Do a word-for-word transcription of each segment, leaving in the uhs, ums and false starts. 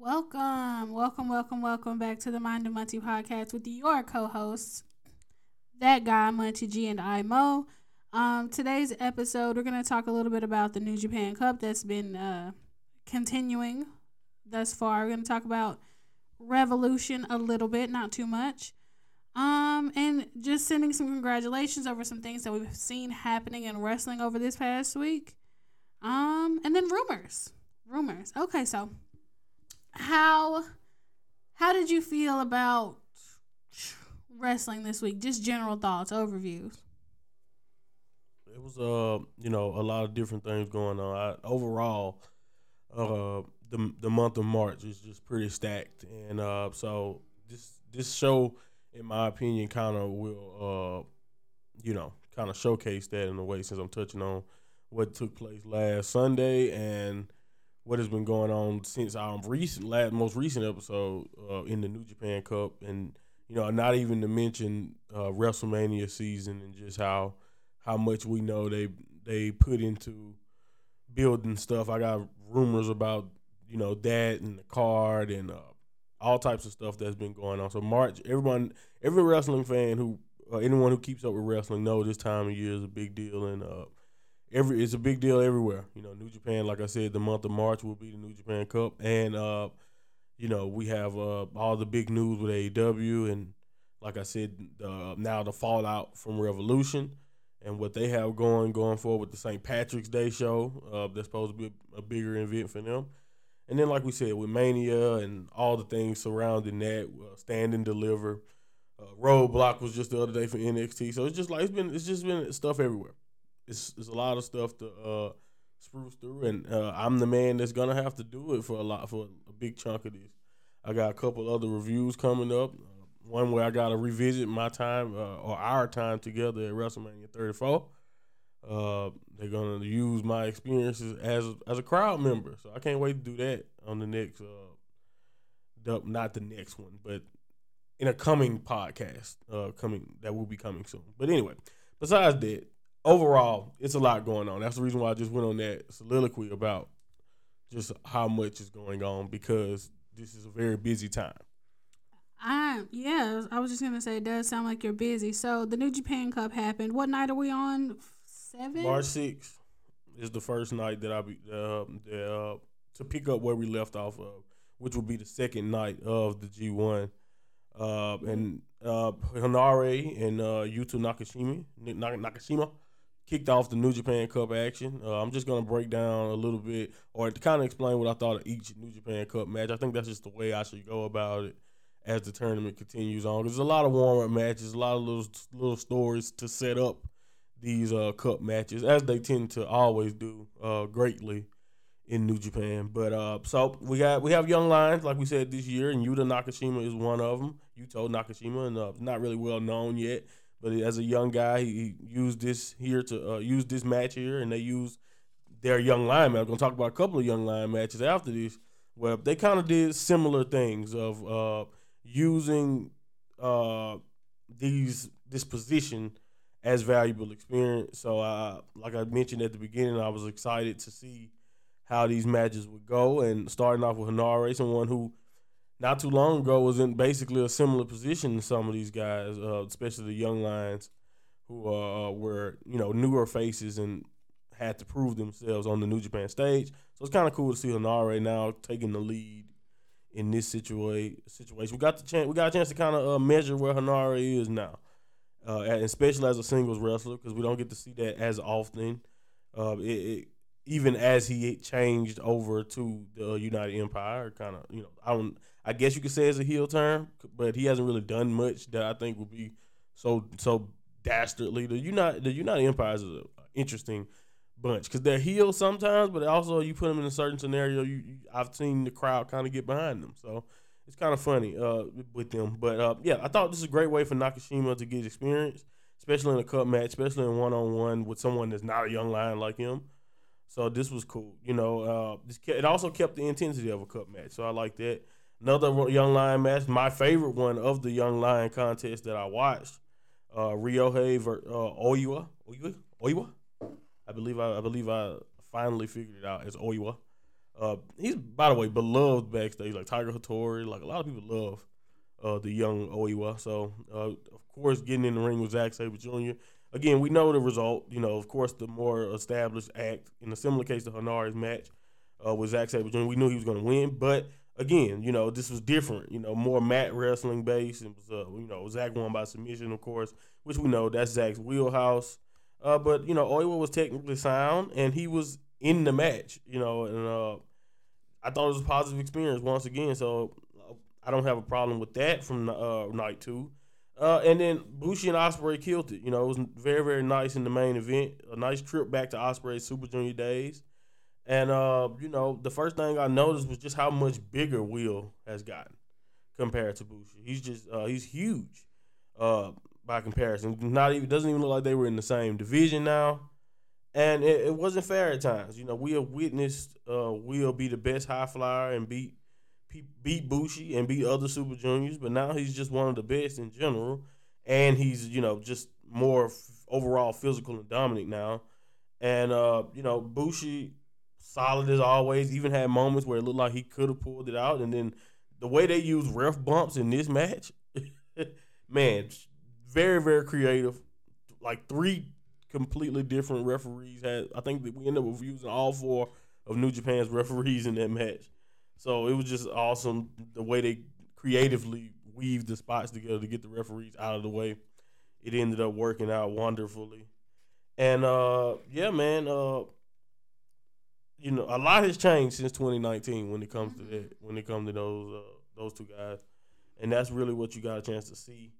Welcome, welcome, welcome, welcome back to the Mind of Munty podcast with your co-hosts, that guy Munty G and I Mo. Um, today's episode, we're going to talk a little bit about the New Japan Cup that's been uh, continuing thus far. We're going to talk about Revolution a little bit, not too much, um, and just sending some congratulations over some things that we've seen happening in wrestling over this past week, um, and then rumors, rumors. Okay, so how how did you feel about wrestling this week? Just general thoughts, overviews. It was, uh, you know, a lot of different things going on. I, overall, uh, the the month of March is just pretty stacked, and uh, so this this show, in my opinion, kind of will, uh, you know, kind of showcase that in a way, since I'm touching on what took place last Sunday and what has been going on since our recent last most recent episode uh, in the New Japan Cup, and you know, not even to mention uh, WrestleMania season and just how. How much we know they they put into building stuff. I got rumors about, you know, that and the card and uh, all types of stuff that's been going on. So March, everyone, every wrestling fan who, uh, anyone who keeps up with wrestling knows this time of year is a big deal, and uh, every it's a big deal everywhere. You know, New Japan, like I said, the month of March will be the New Japan Cup, and uh, you know, we have uh, all the big news with A E W, and like I said, uh, now the fallout from Revolution. And what they have going going forward with the Saint Patrick's Day show, uh, that's supposed to be a, a bigger event for them. And then, like we said, with Mania and all the things surrounding that, uh, Stand and Deliver, uh, Roadblock was just the other day for N X T. So it's just like it's been it's just been stuff everywhere. It's it's a lot of stuff to uh, spruce through, and uh, I'm the man that's gonna have to do it for a lot for a big chunk of this. I got a couple other reviews coming up. One where I got to revisit my time uh, or our time together at WrestleMania thirty-four. Uh, they're going to use my experiences as a, as a crowd member. So I can't wait to do that on the next, uh, the, not the next one, but in a coming podcast uh, coming that will be coming soon. But anyway, besides that, overall, it's a lot going on. That's the reason why I just went on that soliloquy about just how much is going on, because this is a very busy time. I yeah, I was just gonna say it does sound like you're busy. So the New Japan Cup happened. What night are we on? Seven. March sixth is the first night that I be uh, that, uh to pick up where we left off of, which will be the second night of the G one. Uh, and uh, Hanare and uh, Yuta Nakashima Nakashima kicked off the New Japan Cup action. Uh, I'm just gonna break down a little bit, or to kind of explain what I thought of each New Japan Cup match. I think that's just the way I should go about it as the tournament continues on. There's a lot of warm-up matches, a lot of little little stories to set up these uh, cup matches, as they tend to always do uh, greatly in New Japan. But uh, so we got we have young lions, like we said this year, and Yuta Nakashima is one of them. Yuto Nakashima, and uh, not really well known yet, but as a young guy, he used this here to uh, use this match here, and they used their young lion match. I'm going to talk about a couple of young lion matches after this, where they kind of did similar things of. Uh, using uh, these this position as valuable experience. So, uh, like I mentioned at the beginning, I was excited to see how these matches would go. And starting off with Hanare, someone who not too long ago was in basically a similar position to some of these guys, uh, especially the young lions who uh, were, you know, newer faces and had to prove themselves on the New Japan stage. So it's kind of cool to see Hanare now taking the lead in this situa- situation. We got the chance. We got a chance to kind of uh, measure where Hanare is now, uh, and especially as a singles wrestler, because we don't get to see that as often. Uh, it, it, even as he changed over to the United Empire, kind of, you know, I don't. I guess you could say it's a heel turn, but he hasn't really done much that I think would be so so dastardly. The United the United Empire is an interesting bunch, because they're healed sometimes, but also you put them in a certain scenario, you, you I've seen the crowd kind of get behind them, so it's kind of funny uh, with them. But uh, yeah, I thought this is a great way for Nakashima to get experience, especially in a cup match, especially in one on one with someone that's not a young lion like him. So this was cool, you know. Uh, this kept, it also kept the intensity of a cup match, so I like that. Another young lion match, my favorite one of the young lion contest that I watched, uh, Ryohei ver- uh, Oiwa, Oiwa, Oiwa. I believe I, I believe I finally figured it out as Oiwa. Uh, he's, by the way, beloved backstage. Like Tiger Hattori, like a lot of people love uh, the young Oiwa. So, uh, of course, getting in the ring with Zack Sabre Junior Again, we know the result. You know, of course, the more established act, in a similar case to Hanare's match uh, with Zack Sabre Junior, we knew he was going to win. But, again, you know, this was different. You know, more mat wrestling based. It was, uh, you know, Zack won by submission, of course, which we know that's Zack's wheelhouse. Uh, but, you know, Oiwa was technically sound, and he was in the match, you know, and uh, I thought it was a positive experience once again. So I don't have a problem with that from uh, night two. Uh, and then Bushi and Ospreay killed it. You know, it was very, very nice in the main event. A nice trip back to Ospreay's Super Junior days. And, uh, you know, the first thing I noticed was just how much bigger Will has gotten compared to Bushi. He's just, uh, he's huge. Uh, By comparison, not even doesn't even look like they were in the same division now, and it, it wasn't fair at times. You know, we have witnessed uh, Will be the best high flyer and beat beat Bushi and beat other Super Juniors, but now he's just one of the best in general, and he's you know just more f- overall physical and dominant now, and uh, you know Bushi solid as always. Even had moments where it looked like he could have pulled it out, and then the way they used ref bumps in this match, man. Very, very creative. Like three completely different referees had. I think that we ended up with using all four of New Japan's referees in that match. So it was just awesome the way they creatively weaved the spots together to get the referees out of the way. It ended up working out wonderfully. And uh, yeah, man, uh, you know, a lot has changed since twenty nineteen when it comes to that. When it comes to those uh, those two guys, and that's really what you got a chance to see.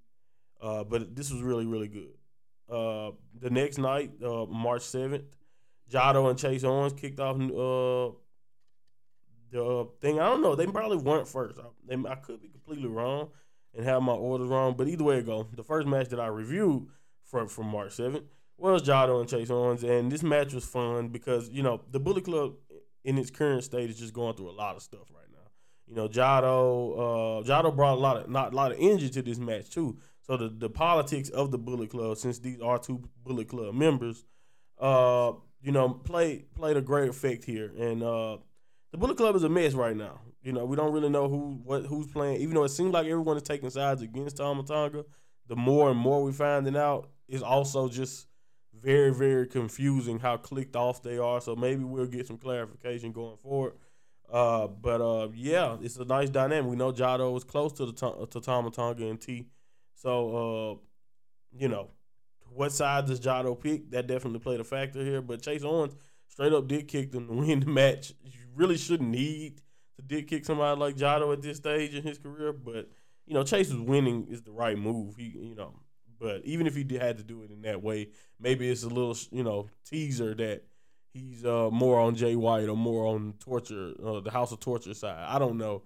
Uh, but this was really, really good. Uh, the next night, uh, March seventh, Jado and Chase Owens kicked off uh, the uh, thing. I don't know. They probably weren't first. I, they, I could be completely wrong and have my orders wrong. But either way it goes, the first match that I reviewed from, from March seventh was Jado and Chase Owens. And this match was fun because, you know, the Bullet Club in its current state is just going through a lot of stuff right now. You know, Jado, uh, Jado brought a lot of, not, a lot of energy to this match, too. So the, the politics of the Bullet Club, since these are two Bullet Club members, uh, you know, played played a great effect here. And uh, the Bullet Club is a mess right now. You know, we don't really know who what who's playing. Even though it seems like everyone is taking sides against Tama Tonga, the more and more we're finding out, it's also just very, very confusing how clicked off they are. So maybe we'll get some clarification going forward. Uh, but, uh, yeah, it's a nice dynamic. We know Jado was close to, the to-, to Tama Tonga and T. So, uh, you know, what side does Jado pick? That definitely played a factor here. But Chase Owens straight up dick kicked him to win the match. You really shouldn't need to dick kick somebody like Jado at this stage in his career. But, you know, Chase's winning is the right move. He, you know, but even if he did, had to do it in that way, maybe it's a little, you know, teaser that he's uh, more on Jay White or more on torture, uh, the House of Torture side. I don't know.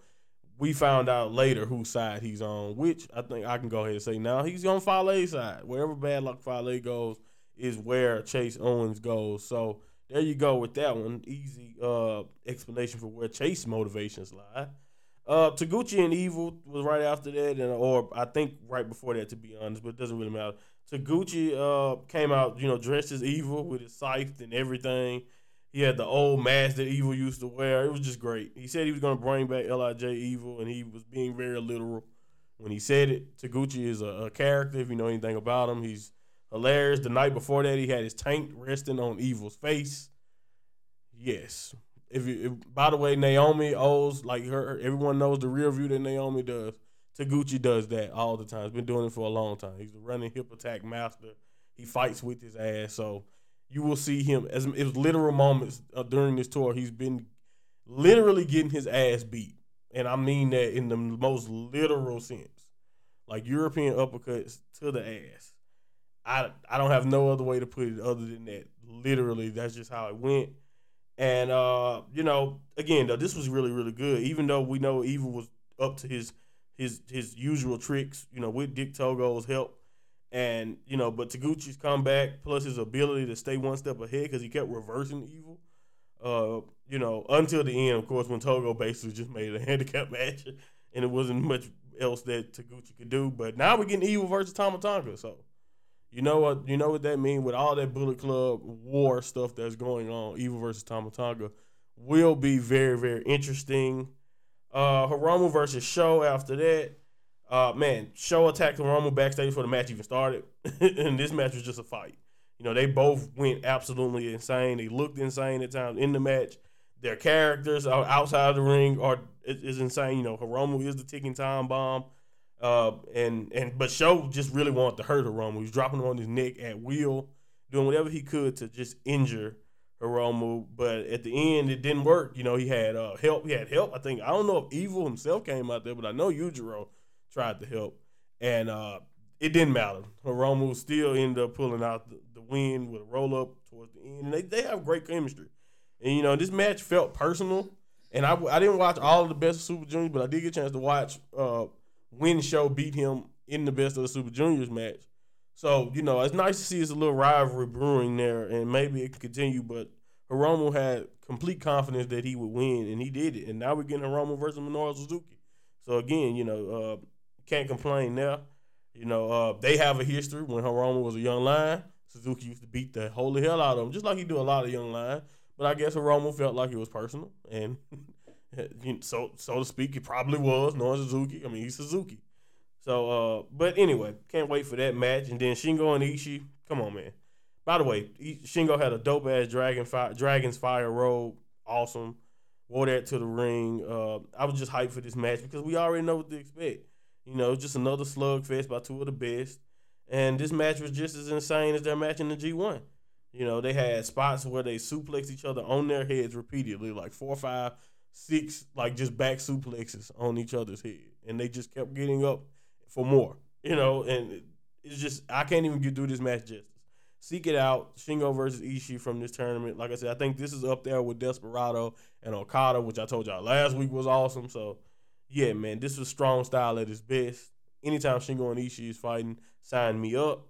We found out later whose side he's on, which I think I can go ahead and say now he's on Fale's side. Wherever Bad Luck Fale goes is where Chase Owens goes. So there you go with that one. Easy uh, explanation for where Chase's motivations lie. Uh, Taguchi and Evil was right after that, and or I think right before that, to be honest, but it doesn't really matter. Taguchi uh, came out, you know, dressed as Evil with his scythe and everything. He had the old mask that Evil used to wear. It was just great. He said he was going to bring back L I J Evil, and he was being very literal when he said it. Taguchi is a, a character, if you know anything about him. He's hilarious. The night before that, he had his tank resting on Evil's face. Yes. If, you, if by the way, Naomi owes, like her, everyone knows the rear view that Naomi does. Taguchi does that all the time. He's been doing it for a long time. He's the running hip attack master. He fights with his ass, so... You will see him as it was literal moments uh, during this tour. He's been literally getting his ass beat, and I mean that in the most literal sense, like European uppercuts to the ass. I I don't have no other way to put it other than that. Literally, that's just how it went. And uh, you know, again, though, this was really really good. Even though we know Evil was up to his his his usual tricks, you know, with Dick Togo's help. And, you know, but Taguchi's comeback plus his ability to stay one step ahead because he kept reversing Evil, uh, you know, until the end, of course, when Togo basically just made a handicap match and it wasn't much else that Taguchi could do. But now we're getting Evil versus Tama Tonga. So, you know what you know what that means with all that Bullet Club war stuff that's going on, Evil versus Tama Tonga will be very, very interesting. Uh, Hiromu versus Sho after that. Uh, man, Sho attacked Hiromu backstage before the match even started. And this match was just a fight. You know, they both went absolutely insane. They looked insane at times in the match. Their characters outside of the ring are is insane. You know, Hiromu is the ticking time bomb. Uh, and and but Sho just really wanted to hurt Hiromu. He was dropping him on his neck at will, doing whatever he could to just injure Hiromu. But at the end, it didn't work. You know, he had uh, help. He had help. I think I don't know if Evil himself came out there, but I know Yujiro tried to help, and uh, it didn't matter. Hiromu still ended up pulling out the, the win with a roll up towards the end. And they they have great chemistry. And you know, this match felt personal. And I I didn't watch all of the Best of Super Juniors, but I did get a chance to watch. Uh, When Sho beat him in the Best of the Super Juniors match. So, you know, it's nice to see it's a little rivalry brewing there, and maybe it can continue, but Hiromu had complete confidence that he would win, and he did it. And now we're getting Hiromu versus Minoru Suzuki. So, again, you know, uh, can't complain there. You know, uh, they have a history. When Hiromu was a young lion, Suzuki used to beat the holy hell out of him, just like he do a lot of young lions. But I guess Hiromu felt like it was personal, and So so to speak, it probably was, knowing Suzuki. I mean, he's Suzuki. So, uh, but anyway, can't wait for that match. And then Shingo and Ishii, come on, man. By the way, Shingo had a dope-ass Dragon Fire, Dragon's Fire robe. Awesome. Wore that to the ring. Uh, I was just hyped for this match because we already know what to expect. You know, just another slugfest by two of the best. And this match was just as insane as their match in the G one. You know, they had spots where they suplex each other on their heads repeatedly, like four or five, six, like, just back suplexes on each other's head, and they just kept getting up for more, you know, and it's just, I can't even get through this match justice. Seek it out, Shingo versus Ishii from this tournament. Like I said, I think this is up there with Desperado and Okada, which I told y'all last week was awesome. So, yeah, man, this was strong style at its best. Anytime Shingo and Ishii is fighting, sign me up.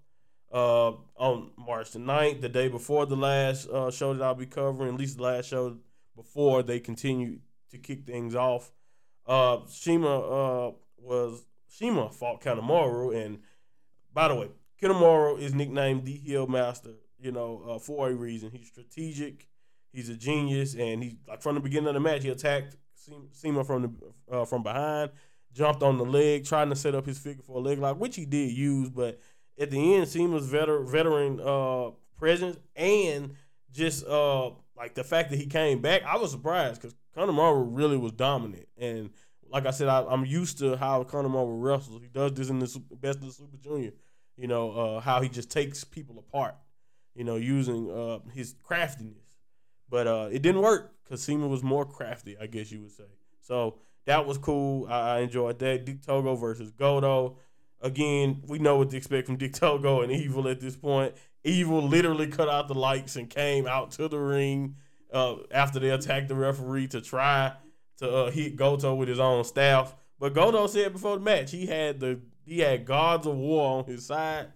Uh, on March the ninth, the day before the last uh, Sho that I'll be covering, at least the last Sho before they continue to kick things off, uh, Shima uh, was Shima fought Kanemaru, and by the way, Kanemaru is nicknamed the Hill Master, you know, uh, for a reason. He's strategic, he's a genius, and he, like, from the beginning of the match, he attacked Shima from the uh, from behind, jumped on the leg, trying to set up his figure for a leg lock, which he did use, but at the end, Shima's veteran veteran uh, presence and just uh, like the fact that he came back, I was surprised because Kanemaru really was dominant. And like I said, I, I'm used to how Kanemaru wrestles. He does this in the super, Best of the Super Junior, you know, uh, how he just takes people apart, you know, using uh, his craftiness. But uh, it didn't work because Shima was more crafty, I guess you would say. So that was cool. I, I enjoyed that. Dick Togo versus Goto. Again, we know what to expect from Dick Togo and Evil at this point. Evil literally cut out the lights and came out to the ring Uh, after they attacked the referee to try to uh, hit Goto with his own staff. But Goto said before the match he had the he had gods of war on his side.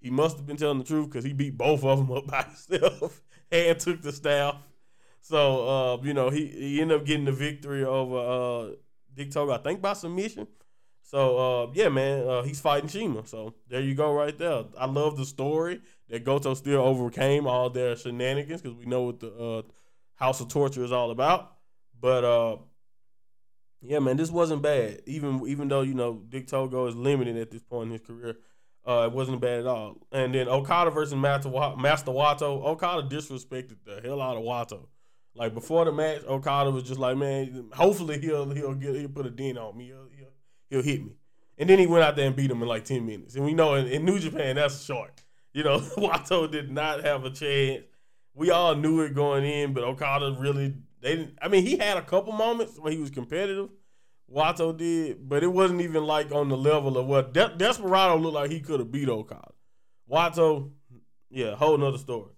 He must have been telling the truth because he beat both of them up by himself and took the staff. So, uh, you know, he, he ended up getting the victory over uh, Dick Togo, I think, by submission. So, uh, yeah, man, uh, he's fighting Shima. So, there you go right there. I love the story that Goto still overcame all their shenanigans because we know what the uh, – House of Torture is all about. But, uh, yeah, man, this wasn't bad. Even even though, you know, Dick Togo is limited at this point in his career, uh, it wasn't bad at all. And then Okada versus Master Wato. Okada disrespected the hell out of Wato. Like, before the match, Okada was just like, man, hopefully he'll he'll get he'll put a dent on me. He'll, he'll, he'll hit me. And then he went out there and beat him in like ten minutes. And we know in, in New Japan, that's short. You know, Wato did not have a chance. We all knew it going in, but Okada really, they didn't, I mean, he had a couple moments where he was competitive. Wato did, but it wasn't even like on the level of what De- Desperado looked like he could have beat Okada. Wato, yeah, whole nother story.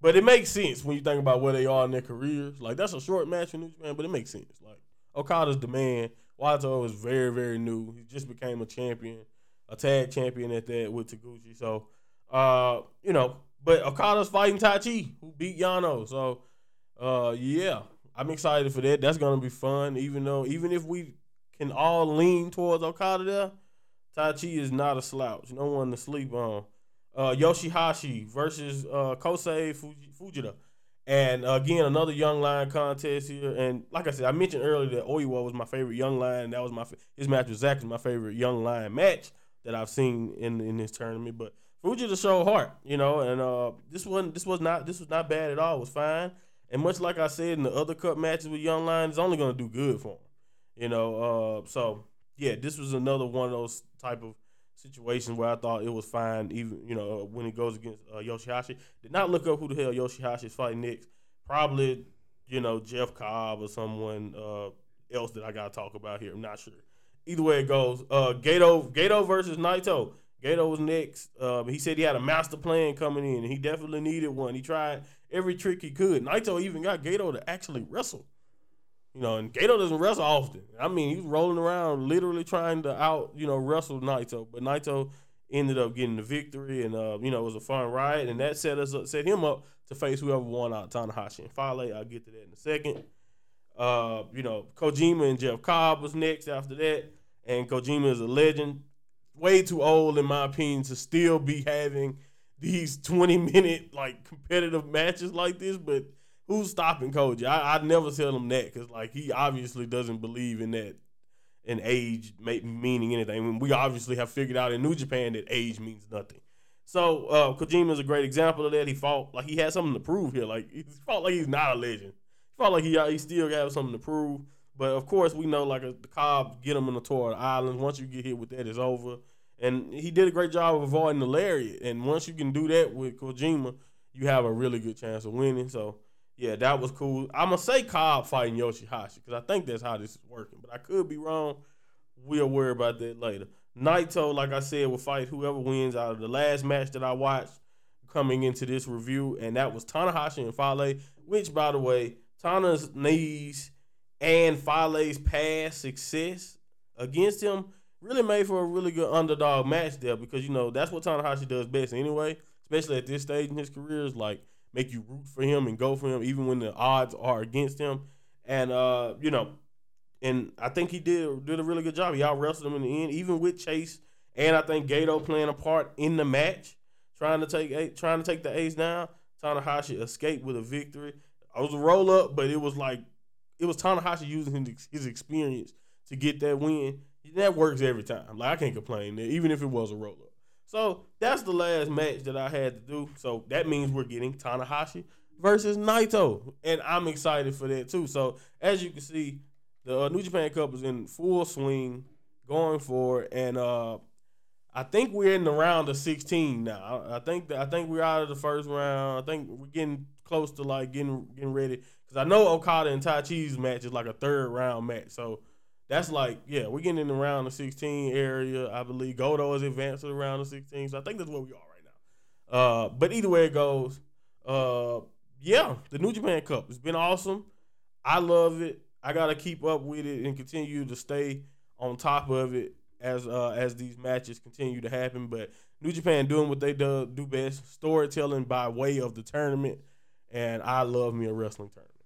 But it makes sense when you think about where they are in their careers. Like, that's a short match for New Japan, but it makes sense. Like, Okada's the man. Wato is very, very new. He just became a champion, a tag champion at that with Taguchi. So, uh, you know, but Okada's fighting Taichi, who beat Yano. So, uh, yeah, I'm excited for that. That's going to be fun, even though, even if we can all lean towards Okada there, Taichi is not a slouch. No one to sleep on. Uh, Yoshihashi versus uh, Kosei Fujita. And again, another young lion contest here. And like I said, I mentioned earlier that Oiwa was my favorite young lion. That was my his match with Zach was my favorite young lion match that I've seen in in this tournament. But Fuji to show heart, you know, and uh, this wasn't this was not this was not bad at all. It was fine. And much like I said in the other cup matches with young lion, it's only gonna do good for him, you know. Uh, so yeah, this was another one of those type of situations where I thought it was fine. Even you know when it goes against uh, Yoshihashi, did not look up who the hell Yoshihashi is fighting next. Probably you know Jeff Cobb or someone uh, else that I gotta talk about here. I'm not sure. Either way it goes, uh, Gato Gato versus Naito. Gato was next. Uh, he said he had a master plan coming in, and he definitely needed one. He tried every trick he could. Naito even got Gato to actually wrestle. You know, and Gato doesn't wrestle often. I mean, he's rolling around literally trying to out, you know, wrestle Naito. But Naito ended up getting the victory, and, uh, you know, it was a fun ride. And that set us up, set him up to face whoever won out, Tanahashi and Fale. I'll get to that in a second. Uh, you know, Kojima and Jeff Cobb was next after that. And Kojima is a legend. Way too old, in my opinion, to still be having these twenty-minute, like, competitive matches like this. But who's stopping Koji? I, I never tell him that because, like, he obviously doesn't believe in that, in age meaning anything. I mean, we obviously have figured out in New Japan that age means nothing. So, uh, Kojima is a great example of that. He fought like he had something to prove here. Like, he fought like he's not a legend. He fought like he, he still got something to prove. But, of course, we know, like, a, the Cobb get him on the tour of the island. Once you get hit with that, it's over. And he did a great job of avoiding the lariat. And once you can do that with Kojima, you have a really good chance of winning. So, yeah, that was cool. I'm going to say Cobb fighting Yoshihashi because I think that's how this is working. But I could be wrong. We'll worry about that later. Naito, like I said, will fight whoever wins out of the last match that I watched coming into this review. And that was Tanahashi and Fale, which, by the way, Tana's knees and Fale's past success against him really made for a really good underdog match there because, you know, that's what Tanahashi does best anyway, especially at this stage in his career, is, like, make you root for him and go for him even when the odds are against him. And, uh, you know, and I think he did did a really good job. He out-wrestled him in the end, even with Chase and, I think, Gato playing a part in the match, trying to take trying to take the ace down. Tanahashi escaped with a victory. It was a roll-up, but it was, like, it was Tanahashi using his experience to get that win. That works every time. Like, I can't complain, even if it was a roll-up. So, that's the last match that I had to do. So, that means we're getting Tanahashi versus Naito. And I'm excited for that, too. So, as you can see, the uh, New Japan Cup is in full swing going forward. And uh, I think we're in the round of sixteen now. I, I think that, I think we're out of the first round. I think we're getting close to, like, getting getting ready. Because I know Okada and Tai Chi's match is, like, a third-round match. So, that's like, yeah, we're getting in the round of sixteen area, I believe. Goto is advanced to the round of sixteen, so I think that's where we are right now. Uh, but either way it goes, uh, yeah, the New Japan Cup. It's been awesome. I love it. I got to keep up with it and continue to stay on top of it as uh, as these matches continue to happen. But New Japan doing what they do, do best, storytelling by way of the tournament, and I love me a wrestling tournament.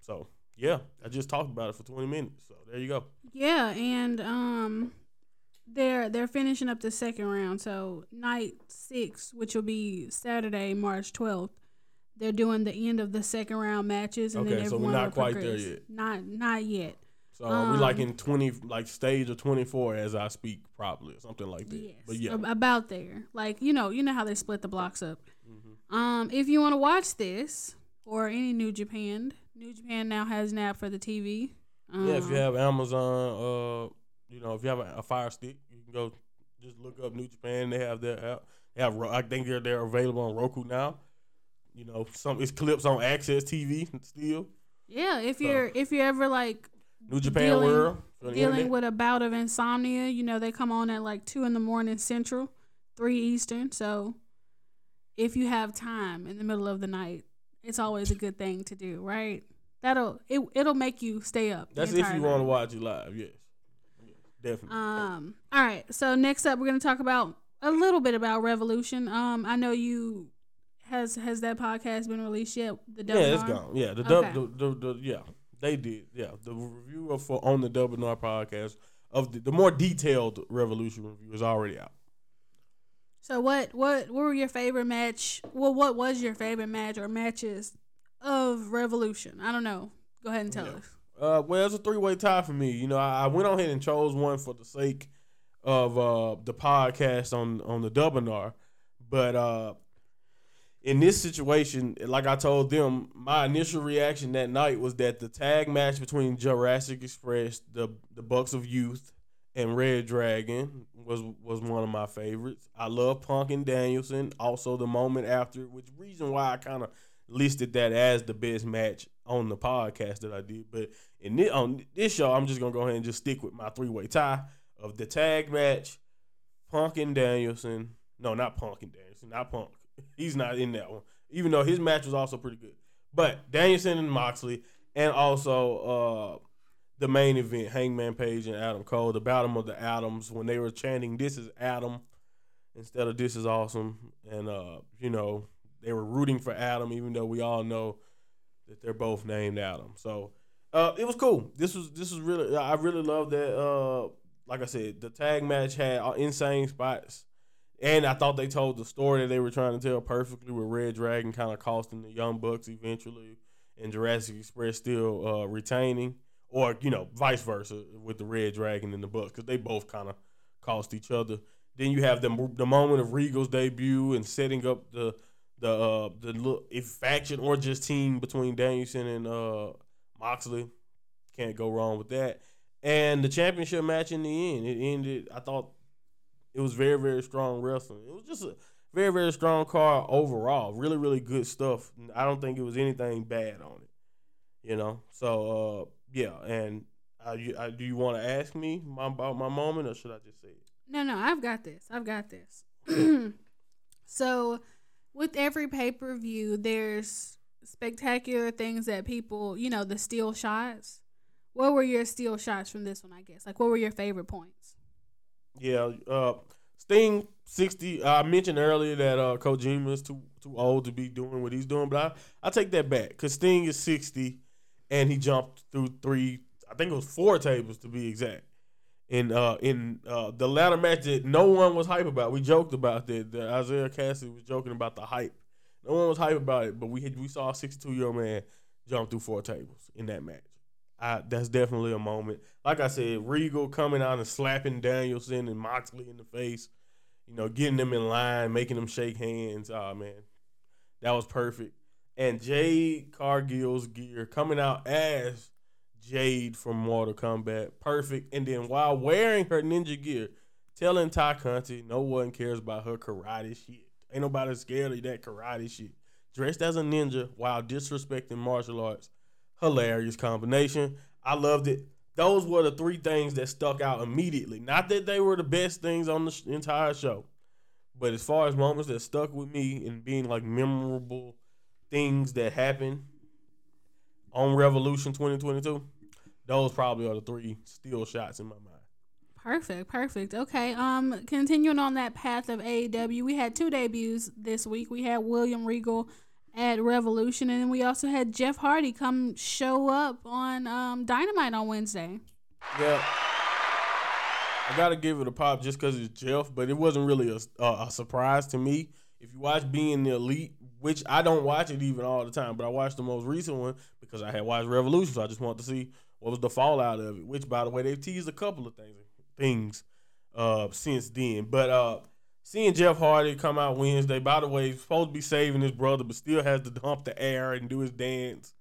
So, yeah, I just talked about it for twenty minutes, so there you go. Yeah, and um, they're they're finishing up the second round, so night six, which will be Saturday, March twelfth, they're doing the end of the second round matches, and okay, then everyone so we're not quite progress. there yet. Not not yet. So um, we're like in twenty, like stage of twenty-four as I speak, probably or something like that. Yes, but yeah, about there. Like you know, you know how they split the blocks up. Mm-hmm. Um, if you want to watch this or any New Japan. New Japan now has an app for the T V. Um, yeah, if you have Amazon, uh, you know, if you have a, a Fire Stick, you can go just look up New Japan. They have their app. They have, I think they're they're available on Roku now. You know, some it's clips on Access T V still. Yeah, if so, you're if you're ever like New Japan dealing, World dealing with a bout of insomnia, you know they come on at like two in the morning Central, three Eastern. So if you have time in the middle of the night. It's always a good thing to do, right? That'll it. It'll make you stay up. That's if you want to watch it live. Yes, yes definitely. Um. All right. So next up, we're gonna talk about a little bit about Revolution. Um. I know you has has that podcast been released yet? The Dub yeah, it's R? gone. Yeah. The Dub. Okay. The, the, the, the, yeah. They did. Yeah. The review of for on the Dub and R podcast of the, the more detailed Revolution review is already out. So what, what what were your favorite match? Well, what was your favorite match or matches of Revolution? I don't know. Go ahead and tell yeah. us. Uh, well, it's a three-way tie for me. You know, I, I went on here and chose one for the sake of uh, the podcast on, on the webinar. But uh, in this situation, like I told them, my initial reaction that night was that the tag match between Jurassic Express, the the Bucks of Youth, and Red Dragon was was one of my favorites. I love Punk and Danielson. Also, the moment after, which reason why I kind of listed that as the best match on the podcast that I did. But in this, on this show, I'm just going to go ahead and just stick with my three-way tie of the tag match, Punk and Danielson. No, not Punk and Danielson. Not Punk. He's not in that one, even though his match was also pretty good. But Danielson and Moxley, and also uh, the main event, Hangman Page and Adam Cole, the Battle of the Atoms, when they were chanting, "This is Adam," instead of "This is awesome." And, uh, you know, they were rooting for Adam, even though we all know that they're both named Adam. So uh, it was cool. This was this was really, I really loved that. Uh, like I said, the tag match had insane spots. And I thought they told the story that they were trying to tell perfectly, with Red Dragon kind of costing the Young Bucks eventually, and Jurassic Express still uh, retaining, or, you know, vice versa with the Red Dragon and the Bucks, because they both kind of cost each other. Then you have the, the moment of Regal's debut and setting up the the uh, the look, if faction or just team between Danielson and uh, Moxley. Can't go wrong with that. And the championship match in the end, it ended, I thought, it was very, very strong wrestling. It was just a very, very strong card overall. Really, really good stuff. I don't think it was anything bad on it, you know. So, uh, yeah. And I, I, do you want to ask me my, about my moment, or should I just say it? No, no. I've got this. I've got this. So, with every pay-per-view, there's spectacular things that people, you know, the steel shots. What were your steel shots from this one, I guess? Like, what were your favorite points? Yeah, uh, Sting sixty. I mentioned earlier that uh, Kojima is too too old to be doing what he's doing, but I, I take that back, because Sting is sixty, and he jumped through three, I think it was four tables to be exact. And uh, in uh, the latter match that no one was hype about, we joked about that. that Isaiah Cassidy was joking about the hype. No one was hype about it, but we had, we saw a sixty-two-year-old man jump through four tables in that match. I, that's definitely a moment. Like I said, Regal coming out and slapping Danielson and Moxley in the face, you know, getting them in line, making them shake hands. Oh, man, that was perfect. And Jade Cargill's gear coming out as Jade from Mortal Kombat, perfect. And then while wearing her ninja gear, telling Ty Conti no one cares about her karate shit. Ain't nobody scared of that karate shit. Dressed as a ninja while disrespecting martial arts. Hilarious combination. I loved it. Those were the three things that stuck out immediately. Not that they were the best things on the sh- entire show, but as far as moments that stuck with me and being like memorable things that happened on Revolution twenty twenty-two, those probably are the three steel shots in my mind. Perfect, perfect. Okay, um, continuing on that path of A E W, we had two debuts this week. We had William Regal at Revolution, and then we also had Jeff Hardy come show up on um, Dynamite on Wednesday. Yeah, I gotta give it a pop just because it's Jeff, but it wasn't really a, a, a surprise to me. If you watch Being the Elite, which I don't watch it even all the time, but I watched the most recent one because I had watched Revolution, so I just wanted to see what was the fallout of it. Which, by the way, they've teased a couple of things things uh, since then, but uh. Seeing Jeff Hardy come out Wednesday, by the way, he's supposed to be saving his brother, but still has to dump the air and do his dance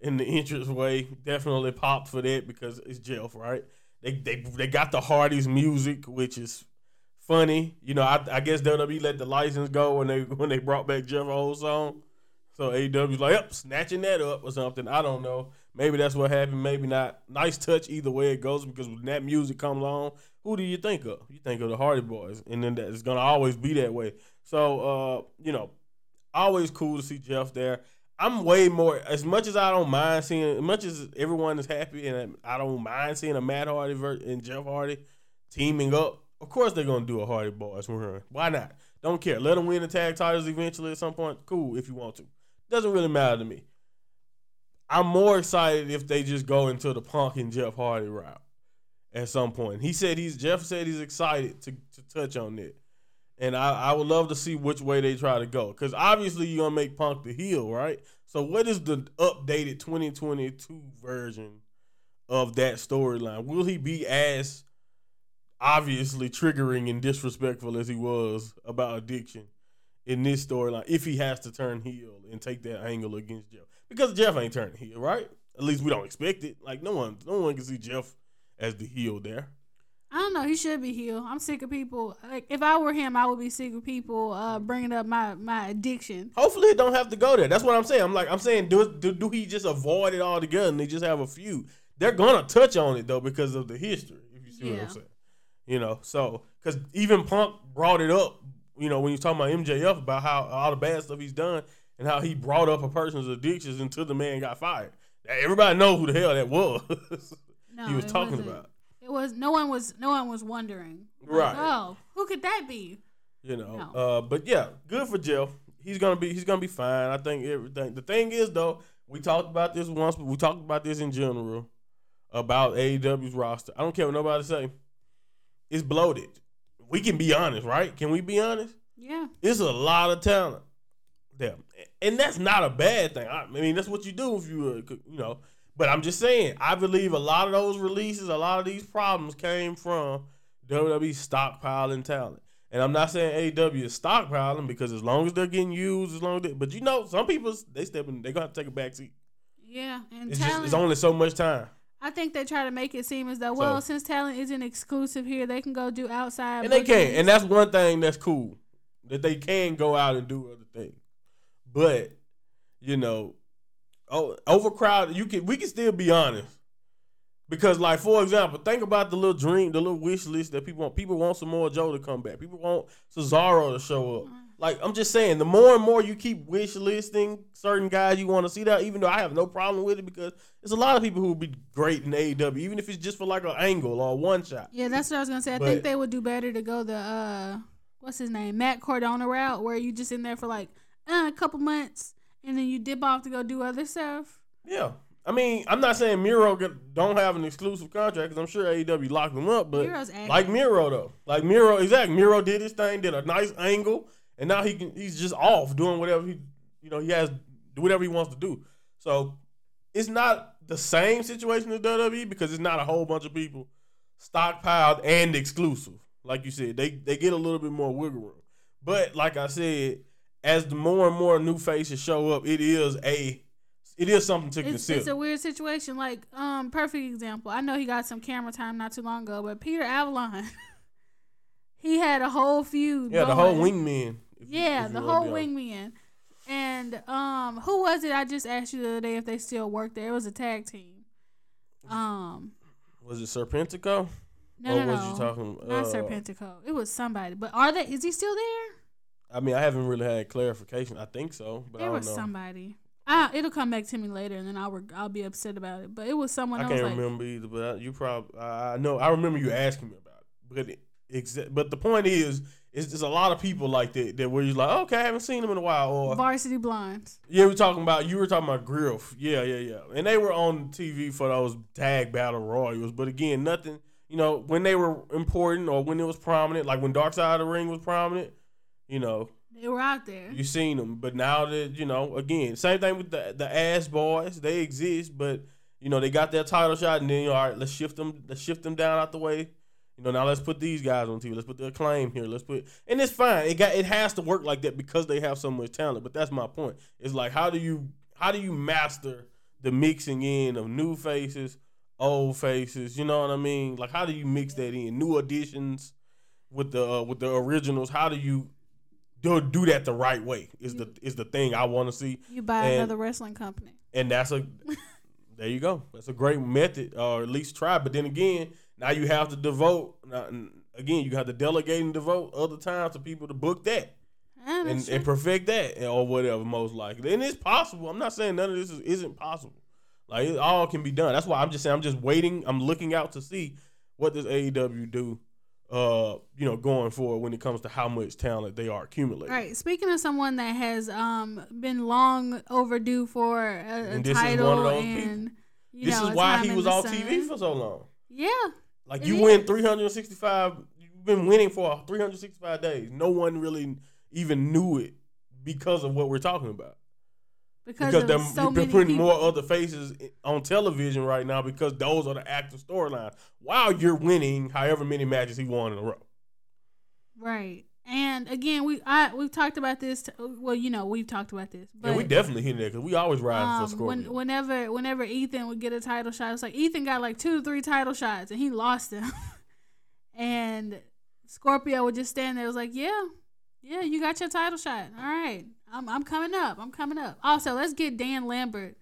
in the entranceway. Definitely popped for that because it's Jeff, right? They they they got the Hardy's music, which is funny. You know, I, I guess W W E let the license go when they when they brought back Jeff's old song. So A E W's like, yep, snatching that up or something. I don't know. Maybe that's what happened. Maybe not. Nice touch either way it goes, because when that music comes on, who do you think of? You think of the Hardy Boys, and then that, it's going to always be that way. So, uh, you know, always cool to see Jeff there. I'm way more, as much as I don't mind seeing, as much as everyone is happy and I don't mind seeing a Matt Hardy and Jeff Hardy teaming up, of course they're going to do a Hardy Boys run. Why not? Don't care. Let them win the tag titles eventually at some point. Cool, if you want to. Doesn't really matter to me. I'm more excited if they just go into the Punk and Jeff Hardy route at some point. He said he's Jeff said he's excited to, to touch on it, And I, I would love to see which way they try to go. Because obviously you're going to make Punk the heel, right? So what is the updated twenty twenty-two version of that storyline? Will he be as obviously triggering and disrespectful as he was about addiction in this storyline if he has to turn heel and take that angle against Jeff? Because Jeff ain't turning heel, right? At least we don't expect it. Like, no one no one can see Jeff as the heel there. I don't know. He should be healed. I'm sick of people. Like, if I were him, I would be sick of people uh, bringing up my, my addiction. Hopefully, it don't have to go there. That's what I'm saying. I'm like, I'm saying, do, do do he just avoid it altogether and they just have a feud? They're gonna touch on it though because of the history. If you see yeah. what I'm saying, you know. So, because even Punk brought it up, you know, when you talking about M J F about how all the bad stuff he's done and how he brought up a person's addictions until the man got fired. Everybody knows who the hell that was. No, he was talking wasn't. about. It was no one was no one was wondering. Right. Like, oh, who could that be? You know. No. Uh, but yeah, good for Jeff. He's gonna be he's gonna be fine. I think everything. The thing is though, we talked about this once, but we talked about this in general about A E W's roster. I don't care what nobody say. It's bloated. We can be honest, right? Can we be honest? Yeah. It's a lot of talent there, and that's not a bad thing. I mean, that's what you do if you uh, you know. But I'm just saying, I believe a lot of those releases, a lot of these problems came from W W E stockpiling talent. And I'm not saying A E W is stockpiling because as long as they're getting used, as long as they, but you know, some people, they step in, they're going to have to take a backseat. Yeah. And it's, talent, just, it's only so much time. I think they try to make it seem as though, well, so, since talent isn't exclusive here, they can go do outside. And they can. Things. And that's one thing that's cool, that they can go out and do other things. But, you know, Oh, overcrowded. You can. We can still be honest, because, like, for example, think about the little dream, the little wish list that people want. People want Samoa Joe to come back. People want Cesaro to show up. Like, I'm just saying, the more and more you keep wish listing certain guys you want to see that, even though I have no problem with it, because there's a lot of people who would be great in A E W, even if it's just for like an angle or one shot. Yeah, that's what I was gonna say. I but, think they would do better to go the uh, what's his name, Matt Cardona route, where you just in there for like uh, a couple months. And then you dip off to go do other stuff. Yeah. I mean, I'm not saying Miro don't have an exclusive contract because I'm sure A E W locked him up. But Miro's like Miro, though. Like Miro, exactly. Miro did his thing, did a nice angle. And now he can, he's just off doing whatever he, you know, he has, whatever he wants to do. So it's not the same situation as W W E because it's not a whole bunch of people stockpiled and exclusive. Like you said, they, they get a little bit more wiggle room. But like I said, as the more and more new faces show up, it is a, it is something to it's, consider. It's a weird situation. Like, um, perfect example. I know he got some camera time not too long ago, but Peter Avalon, he had a whole feud. Yeah, going. the whole wingman. Yeah, you, you the whole wingman. And um, who was it? I just asked you the other day if they still work there. It was a tag team. Um, was it Serpentico? No, or no, was no. You talking, not uh, Serpentico. It was somebody. But are they? Is he still there? I mean, I haven't really had clarification. I think so, but it I don't know. It was somebody. I, it'll come back to me later, and then I'll I'll be upset about it. But it was someone. I, I can't was remember like, either. But you probably I uh, know. I remember you asking me about it. But it, but the point is, it's just a lot of people like that that where you're like, okay, I haven't seen them in a while. Or Varsity Blondes. Yeah, we're talking about. You were talking about Griff. Yeah, yeah, yeah. And they were on T V for those tag battle royals. But again, nothing. You know, when they were important or when it was prominent, like when Dark Side of the Ring was prominent. You know, they were out there. You seen them, but now that you know, again, same thing with the the ass boys. They exist, but you know they got their title shot, and then you know, all right, let's shift them, let's shift them down out the way. You know, now let's put these guys on T V. Let's put the Acclaim here. Let's put, and it's fine. It got it has to work like that because they have so much talent. But that's my point. It's like how do you how do you master the mixing in of new faces, old faces? You know what I mean? Like how do you mix that in? New additions with the uh, with the originals. How do you They'll do that the right way is the is the thing I want to see. You buy and, another wrestling company, and that's a there you go. That's a great method, or at least try. But then again, now you have to devote. Now, again, you have to delegate and devote other times to people to book that and, and perfect that or whatever. Most likely, and it's possible. I'm not saying none of this is, isn't possible. Like it all can be done. That's why I'm just saying I'm just waiting. I'm looking out to see what does A E W do. Uh, you know, going forward when it comes to how much talent they are accumulating. All right. Speaking of someone that has um been long overdue for a, a and this title, is one of those and people. You this know, is why he was on T V for so long. Yeah. Like it you is. win three hundred sixty-five, you been winning for three hundred sixty-five days. No one really even knew it because of what we're talking about. Because, because they're, so they're putting people. more other faces on television right now because those are the active storylines. While you're winning however many matches he won in a row. Right. And, again, we, I, we've talked about this. T- well, you know, we've talked about this. But yeah, we definitely hit that because we always ride um, for score. When, whenever, whenever Ethan would get a title shot, it's like Ethan got like two, three title shots, and he lost them. And Scorpio would just stand there. It was like, yeah, yeah, you got your title shot. All right. I'm I'm coming up. I'm coming up. Also, let's get Dan Lambert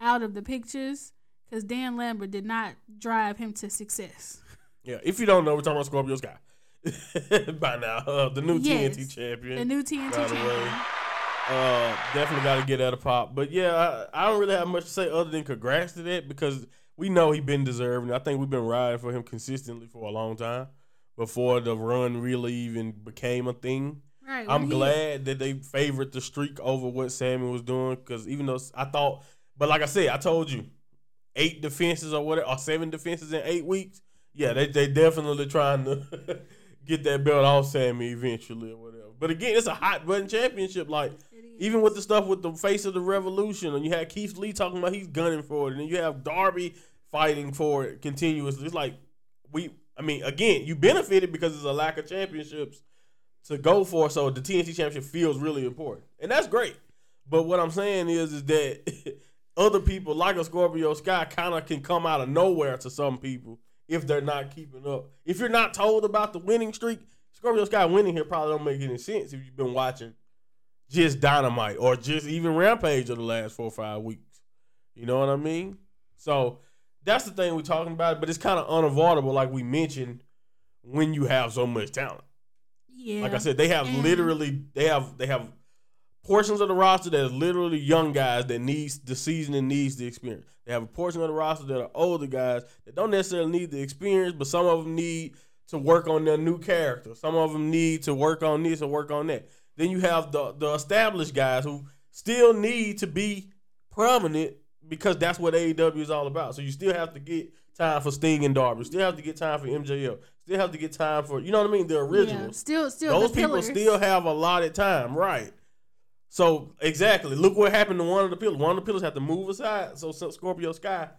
out of the pictures because Dan Lambert did not drive him to success. Yeah, if you don't know, we're talking about Scorpio Sky. By now, uh, the new yes, T N T champion. The new T N T by the champion. Way. Uh, definitely got to get out of pop. But, yeah, I, I don't really have much to say other than congrats to that because we know he's been deserving. I think we've been riding for him consistently for a long time before the run really even became a thing. Right, I'm glad he... that they favored the streak over what Sammy was doing because even though I thought, but like I said, I told you, eight defenses or whatever, or seven defenses in eight weeks. Yeah, they they definitely trying to get that belt off Sammy eventually or whatever. But again, it's a hot button championship. Like even with the stuff with the face of the revolution, and you had Keith Lee talking about he's gunning for it, and then you have Darby fighting for it continuously. It's like we, I mean, again, you benefited because there's a lack of championships to go for, so the T N T championship feels really important, and that's great. But what I'm saying is, is that other people like a Scorpio Sky kind of can come out of nowhere to some people if they're not keeping up. If you're not told about the winning streak, Scorpio Sky winning here probably don't make any sense if you've been watching just Dynamite or just even Rampage of the last four or five weeks. You know what I mean? So that's the thing we're talking about, but it's kind of unavoidable, like we mentioned, when you have so much talent. Yeah. Like I said, they have and literally they have they have portions of the roster that are literally young guys that needs the seasoning, needs the experience. They have a portion of the roster that are older guys that don't necessarily need the experience, but some of them need to work on their new character. Some of them need to work on this or work on that. Then you have the the established guys who still need to be prominent because that's what A E W is all about. So you still have to get time for Sting and Darby. Still have to get time for M J F. Still have to get time for, you know what I mean, the original. Yeah, still, still, those people pillars. Still have a lot of time, right? So exactly, look what happened to one of the pillars. One of the pillars had to move aside, so Scorpio Sky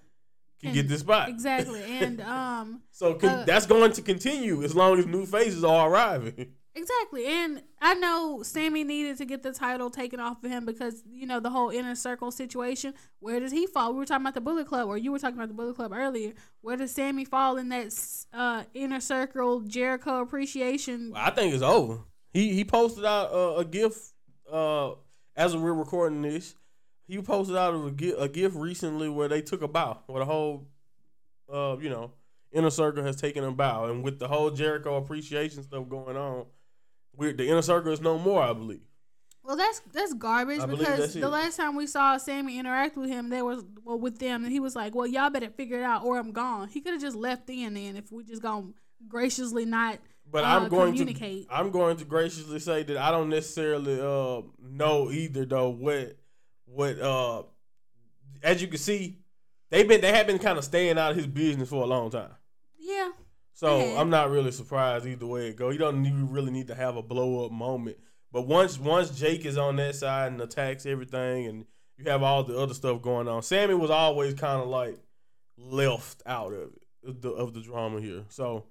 can and, get this spot. Exactly, and um, so can, uh, that's going to continue as long as new faces are arriving. Exactly, and I know Sammy needed to get the title taken off of him because you know the whole inner circle situation. Where does he fall? We were talking about the Bullet Club, or you were talking about the Bullet Club earlier. Where does Sammy fall in that uh, inner circle Jericho appreciation? Well, I think it's over. He he posted out uh, a gif uh, as we're recording this. He posted out a gif, a gif recently where they took a bow, where the whole uh, you know inner circle has taken a bow, and with the whole Jericho appreciation stuff going on, we're, the inner circle is no more, I believe. Well, that's that's garbage I because that's the last time we saw Sammy interact with him, they was well with them, and he was like, "Well, y'all better figure it out, or I'm gone." He could have just left in then if we just gonna graciously not. But uh, I'm going communicate. to I'm going to graciously say that I don't necessarily uh, know either though what what uh, as you can see they've been they have been kind of staying out of his business for a long time. Yeah. So yeah. I'm not really surprised either way it go. He doesn't even really need to have a blow up moment. But once once Jake is on that side and attacks everything, and you have all the other stuff going on, Sammy was always kind of like left out of it, the, of the drama here. So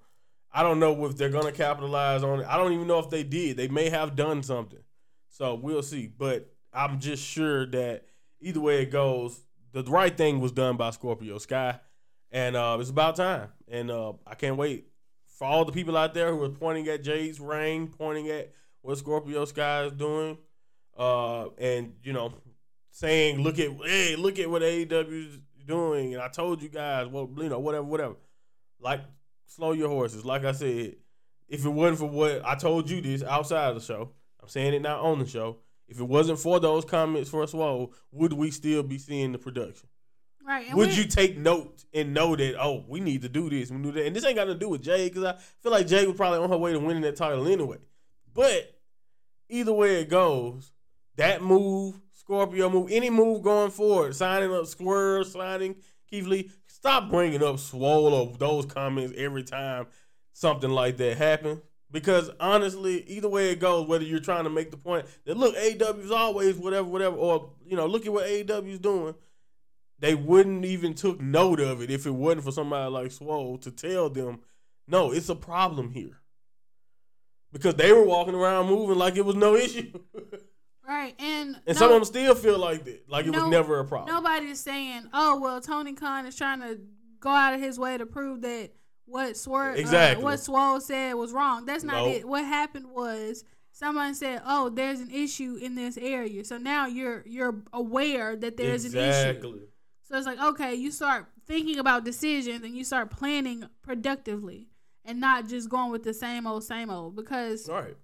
I don't know if they're gonna capitalize on it. I don't even know if they did. They may have done something. So we'll see. But I'm just sure that either way it goes, the right thing was done by Scorpio Sky. And uh, it's about time. And uh, I can't wait for all the people out there who are pointing at Jade's reign, pointing at what Scorpio Sky is doing, uh, and, you know, saying, look at, hey, look at what A E W is doing. And I told you guys, well, you know, whatever, whatever. Like, slow your horses. Like I said, if it wasn't for what I told you this outside of the show, I'm saying it now on the show, if it wasn't for those comments for Swole, would we still be seeing the production? Right, and would you take note and know that, oh, we need to do this, we do that? And this ain't got to do with Jay, because I feel like Jay was probably on her way to winning that title anyway. But either way it goes, that move, Scorpio move, any move going forward, signing up Swerve, signing Keith Lee, stop bringing up Swole or those comments every time something like that happens. Because honestly, either way it goes, whether you're trying to make the point that look, A E W's always whatever, whatever, or you know, look at what A E W's doing. They wouldn't even took note of it if it wasn't for somebody like Swole to tell them, no, it's a problem here. Because they were walking around moving like it was no issue. Right, and and no, some of them still feel like that, like it no, was never a problem. Nobody is saying, oh, well, Tony Khan is trying to go out of his way to prove that what Swerve, exactly. uh, what Swole said was wrong. That's not nope. it. What happened was someone said, oh, there's an issue in this area. So now you're you're aware that there's exactly. an issue. So it's like, okay, you start thinking about decisions and you start planning productively and not just going with the same old, same old. Because All right.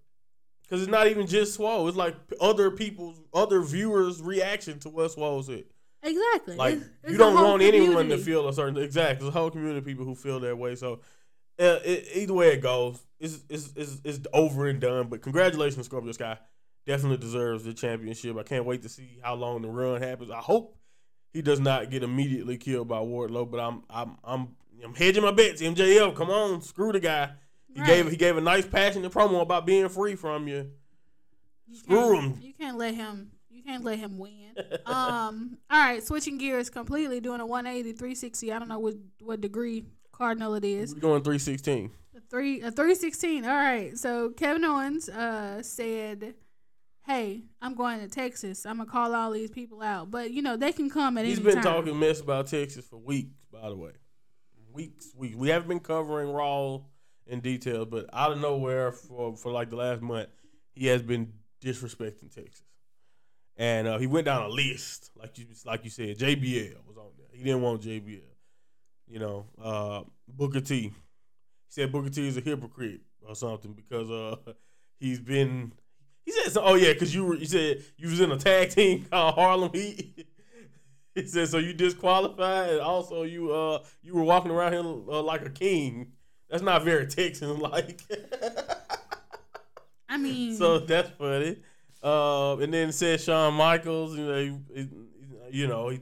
Because it's not even just Swole. It's like other people's, other viewers' reaction to what Swole said. Exactly. Like, it's, it's you don't want community. anyone to feel a certain... Exactly. There's a whole community of people who feel that way. So, uh, it, either way it goes, it's, it's, it's, it's over and done. But congratulations, Scorpio Sky. Definitely deserves the championship. I can't wait to see how long the run happens. I hope he does not get immediately killed by Wardlow, but I'm I'm I'm, I'm hedging my bets. M J F, come on, screw the guy. He right. gave he gave a nice passionate promo about being free from you. you screw him. You can't let him. You can't let him win. um. All right, switching gears completely, doing a one eighty, three sixty. I don't know what, what degree cardinal it is. We're going three sixteen. A three a three sixteen. All right. So Kevin Owens uh said, hey, I'm going to Texas. I'm going to call all these people out. But, you know, they can come at He's any time. He's been talking mess about Texas for weeks, by the way. Weeks, weeks. We haven't been covering Raw in detail, but out of nowhere for, for like the last month, he has been disrespecting Texas. And uh, he went down a list, like you like you said. J B L was on there. He didn't want J B L. You know, uh, Booker T. He said Booker T is a hypocrite or something because uh, he's been... He said, so, oh, yeah, because you were, he said you was in a tag team called Harlem Heat. He said, so you disqualified, and also you uh you were walking around here uh, like a king. That's not very Texan-like. I mean. So that's funny. Uh, and then said Shawn Michaels, you know, he, he, you know, he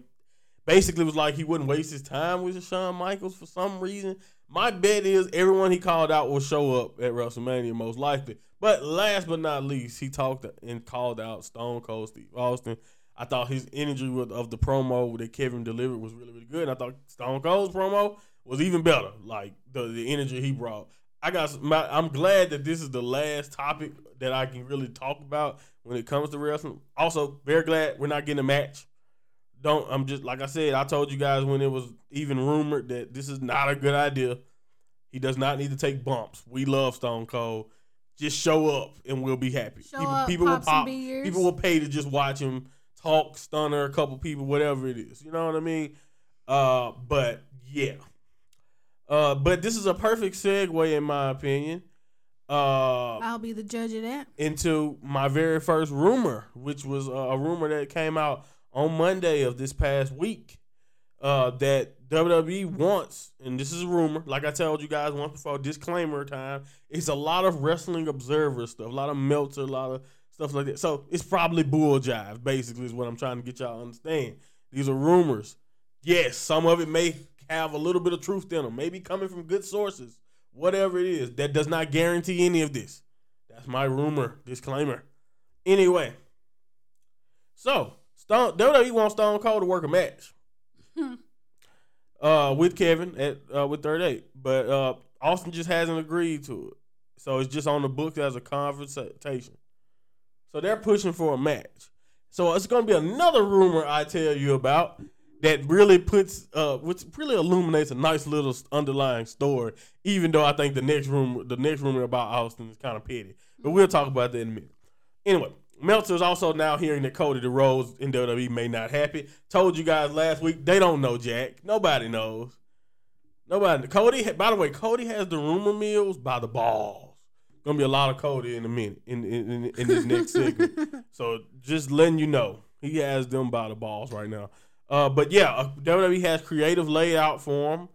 basically was like he wouldn't waste his time with Shawn Michaels for some reason. My bet is everyone he called out will show up at WrestleMania most likely. But last but not least, he talked and called out Stone Cold Steve Austin. I thought his energy with, of the promo that Kevin delivered was really, really good. And I thought Stone Cold's promo was even better, like the, the energy he brought. I got. My, I'm glad that this is the last topic that I can really talk about when it comes to wrestling. Also, very glad we're not getting a match. Don't. I'm just, like I said, I told you guys when it was even rumored that this is not a good idea. He does not need to take bumps. We love Stone Cold. Just show up and we'll be happy. Show people up, people will pop. People will pay to just watch him talk, stunner a couple people, whatever it is. You know what I mean? Uh, but yeah. Uh, but this is a perfect segue, in my opinion. Uh, I'll be the judge of that. Into my very first rumor, which was uh, a rumor that came out on Monday of this past week, uh, that W W E wants, and this is a rumor, like I told you guys once before, disclaimer time, it's a lot of wrestling observer stuff, a lot of Meltzer, a lot of stuff like that. So it's probably bull jive, basically, is what I'm trying to get y'all to understand. These are rumors. Yes, some of it may have a little bit of truth in them, maybe coming from good sources, whatever it is. That does not guarantee any of this. That's my rumor, disclaimer. Anyway, so... Stone, W W E wants Stone Cold to work a match uh, with Kevin at uh, with Third Eight, but uh, Austin just hasn't agreed to it, so it's just on the book as a conversation. So they're pushing for a match. So it's going to be another rumor I tell you about that really puts, uh, which really illuminates a nice little underlying story. Even though I think the next rumor, the next rumor about Austin is kind of petty, but we'll talk about that in a minute. Anyway. Meltzer's also now hearing that Cody Rhodes in W W E may not happen. Told you guys last week, they don't know Jack. Nobody knows. Nobody. Cody, by the way, Cody has the rumor mills by the balls. Gonna be a lot of Cody in a minute, in in, in, in this next segment. So just letting you know, he has them by the balls right now. Uh, but yeah, W W E has creative layout for him,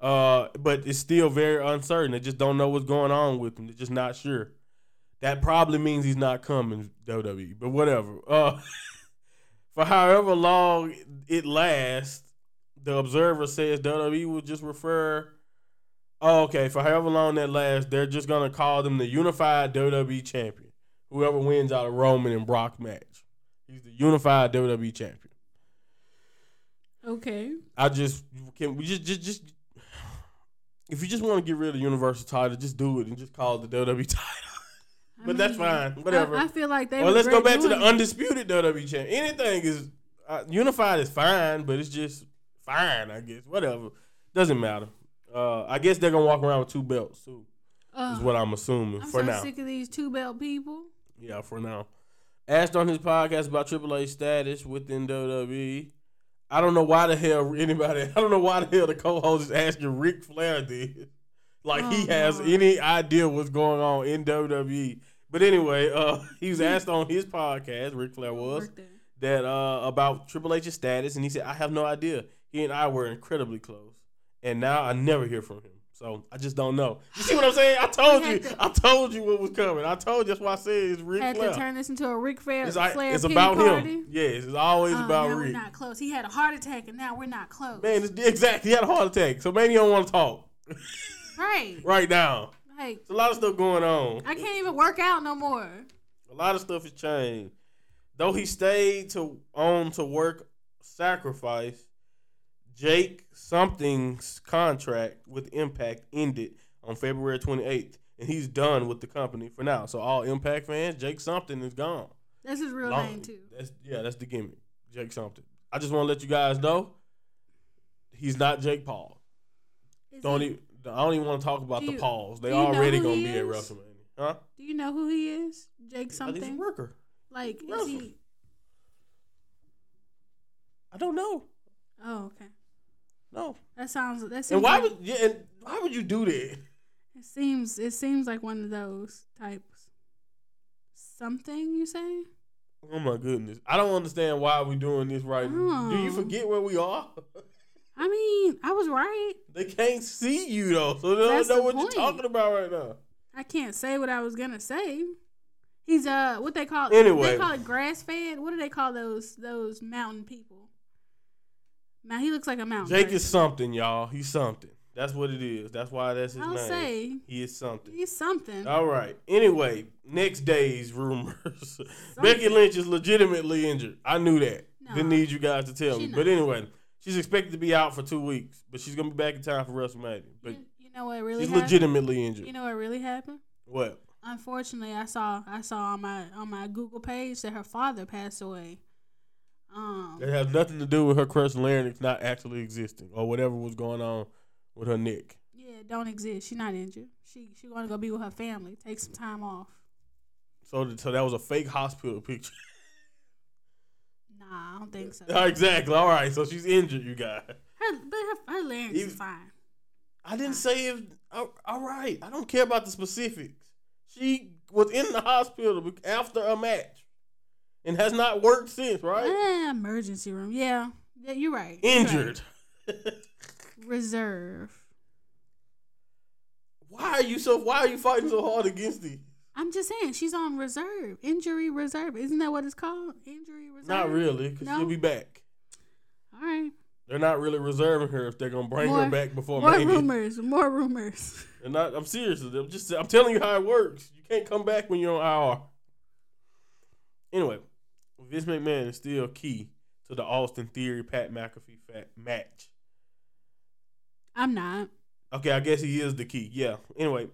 uh, but it's still very uncertain. They just don't know what's going on with him. They're just not sure. That probably means he's not coming, W W E, but whatever. Uh, for however long it lasts, the Observer says W W E will just refer oh, okay, for however long that lasts, they're just going to call them the unified W W E champion. Whoever wins out of Roman and Brock match. He's the unified W W E champion. Okay. I just, can we just, just, just, if you just want to get rid of the universal title, just do it and just call it the W W E title. But I mean, that's fine. Whatever. I, I feel like they Or let's go back to the undisputed W W E champion. Anything is, uh, unified is fine, but it's just fine, I guess. Whatever. Doesn't matter. Uh, I guess they're going to walk around with two belts, too, uh, is what I'm assuming I'm for so now. I'm sick of these two-belt people. Yeah, for now. Asked on his podcast about Triple H status within W W E. I don't know why the hell anybody, I don't know why the hell the co-host is asking Ric Flair did. Like, oh, he has God. any idea what's going on in W W E. But anyway, uh, he was asked on his podcast, Ric Flair was, that uh, about Triple H's status, and he said, I have no idea. He and I were incredibly close. And now I never hear from him. So I just don't know. You see what I'm saying? I told you. To, I told you what was coming. I told you. That's why I said it's Ric had Flair. Had to turn this into a Ric Flair. It's, like, Flair it's about party. him. Yes, it's always um, about now Ric. We're not close. He had a heart attack, and now we're not close. Man, exactly. He had a heart attack, so maybe he don't want to talk. Right. Right now. Like, there's a lot of stuff going on. I can't even work out no more. A lot of stuff has changed. Though he stayed to on to work sacrifice. Jake something's contract with Impact ended on February twenty-eighth, and he's done with the company for now. So all Impact fans, Jake something is gone. That's his real Long. name too. That's, yeah, that's the gimmick, Jake something. I just want to let you guys know, he's not Jake Paul. Is don't he, even, I don't even want to talk about you, the Pauls. They already gonna be is? at WrestleMania, huh? Do you know who he is, Jake something? He's a worker. Like is Russell. he? I don't know. Oh, okay. No. That sounds. That seems and why like, would yeah, and why would you do that? It seems. It seems like one of those types. Something you say? Oh my goodness! I don't understand why we're doing this right now. Do you forget where we are? I mean, I was right. They can't see you though, so they That's don't know the what point. you're talking about right now. I can't say what I was gonna say. He's uh, what they call anyway. They call it grass fed. What do they call those those mountain people? Now, he looks like a mountain. Jake person. is something, y'all. He's something. That's what it is. That's why that's his I'll name. I'll say. He is something. He's something. All right. Anyway, next day's rumors. Becky Lynch is legitimately injured. I knew that. No. Didn't need you guys to tell she me. Knows. But anyway, she's expected to be out for two weeks, but she's going to be back in time for WrestleMania. But you, you know what really she's happened? legitimately injured. You know what really happened? What? Unfortunately, I saw I saw on my on my Google page that her father passed away. Um, it has nothing to do with her crushed larynx not actually existing or whatever was going on with her neck. Yeah, it don't exist. She's not injured. She she want to go be with her family. Take some time off. So, th- so that was a fake hospital picture. Nah, I don't think so. Exactly. All right. So she's injured, you guys. Her, but her, her larynx if, is fine. I didn't say if. All right. I don't care about the specifics. She was in the hospital after a match. And has not worked since, right? Uh, emergency room. Yeah. Yeah, you're right. Injured. You're right. Reserve. Why are you so why are you fighting so hard against these? I'm just saying she's on reserve. Injury reserve. Isn't that what it's called? Injury reserve. Not really, because no? she'll be back. All right. They're not really reserving her if they're gonna bring more, her back before more Mania. rumors. More rumors. And not I'm serious. I'm just I'm telling you how it works. You can't come back when you're on I R. Anyway. Vince McMahon is still key to the Austin Theory Pat McAfee fat match. I'm not. Okay, I guess he is the key. Yeah. Anyway,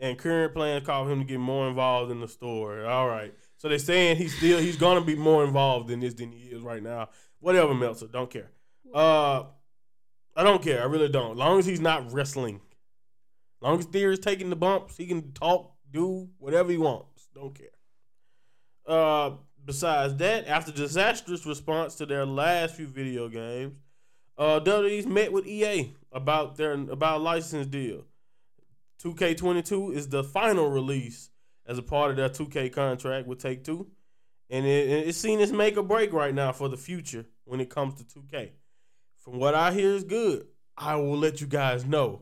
and current plans call him to get more involved in the story. All right. So they're saying he's still he's gonna be more involved in this than he is right now. Whatever, Meltzer. Don't care. Uh, I don't care. I really don't. As long as he's not wrestling, as long as Theory's taking the bumps, he can talk, do whatever he wants. Don't care. Uh. Besides that, after disastrous response to their last few video games, uh, W W E's met with E A about their about license deal. two K twenty-two is the final release as a part of their two K contract with Take-Two, and it, it's seen as make or break right now for the future when it comes to two K. From what I hear is good. I will let you guys know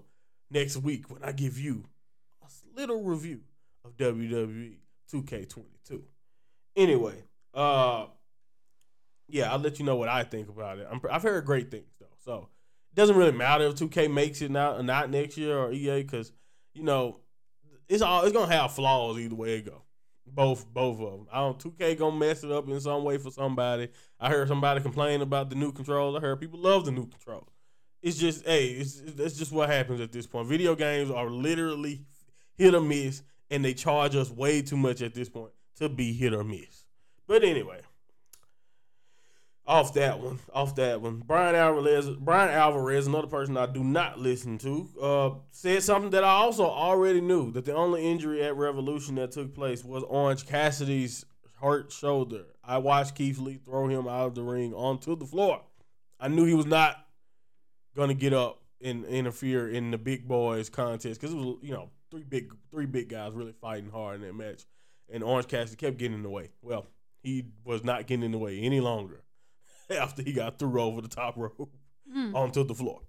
next week when I give you a little review of W W E two K twenty-two. Anyway. Uh, yeah, I'll let you know what I think about it. I'm, I've heard great things, though. So It doesn't really matter if two K makes it now or not next year or E A, because, you know, it's all it's gonna have flaws either way it go. Both both of them. I don't. two K gonna mess it up in some way for somebody. I heard somebody complain about the new controls. I heard people love the new controls. It's just, hey, it's that's just what happens at this point. Video games are literally hit or miss, and they charge us way too much at this point to be hit or miss. But anyway, off that one, off that one. Brian Alvarez, Brian Alvarez, another person I do not listen to, uh, said something that I also already knew, that the only injury at Revolution that took place was Orange Cassidy's hurt shoulder. I watched Keith Lee throw him out of the ring onto the floor. I knew he was not going to get up and interfere in the big boys contest, because it was, you know, three big three big guys really fighting hard in that match, and Orange Cassidy kept getting in the way. Well, he was not getting in the way any longer after he got threw over the top rope mm. onto the floor.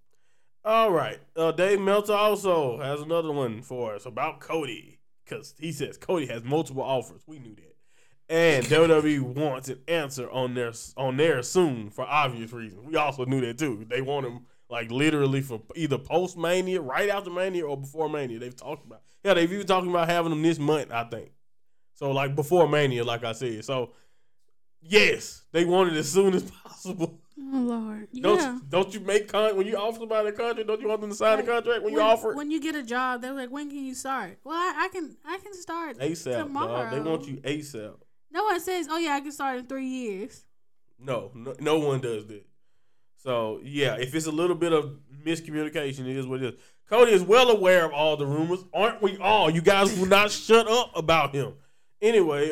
All right. Uh, Dave Meltzer also has another one for us about Cody, because he says Cody has multiple offers. We knew that. And W W E wants an answer on their, on their soon, for obvious reasons. We also knew that, too. They want him, like, literally for either post-Mania, right after Mania, or before Mania. They've talked about Yeah, they've even talking about having him this month, I think. So, like, before Mania, like I said. So, yes, they want it as soon as possible. Oh, Lord. Don't, yeah. don't you make con- when you offer somebody a contract, don't you want them to sign like, a contract when, when you offer it? When you get a job, they're like, when can you start? Well, I, I can I can start ASAP, tomorrow. Dog. They want you ASAP. No one says, oh, yeah, I can start in three years. No, no, no one does that. So, yeah, if it's a little bit of miscommunication, it is what it is. Cody is well aware of all the rumors. Aren't we all? You guys will not shut up about him. Anyway,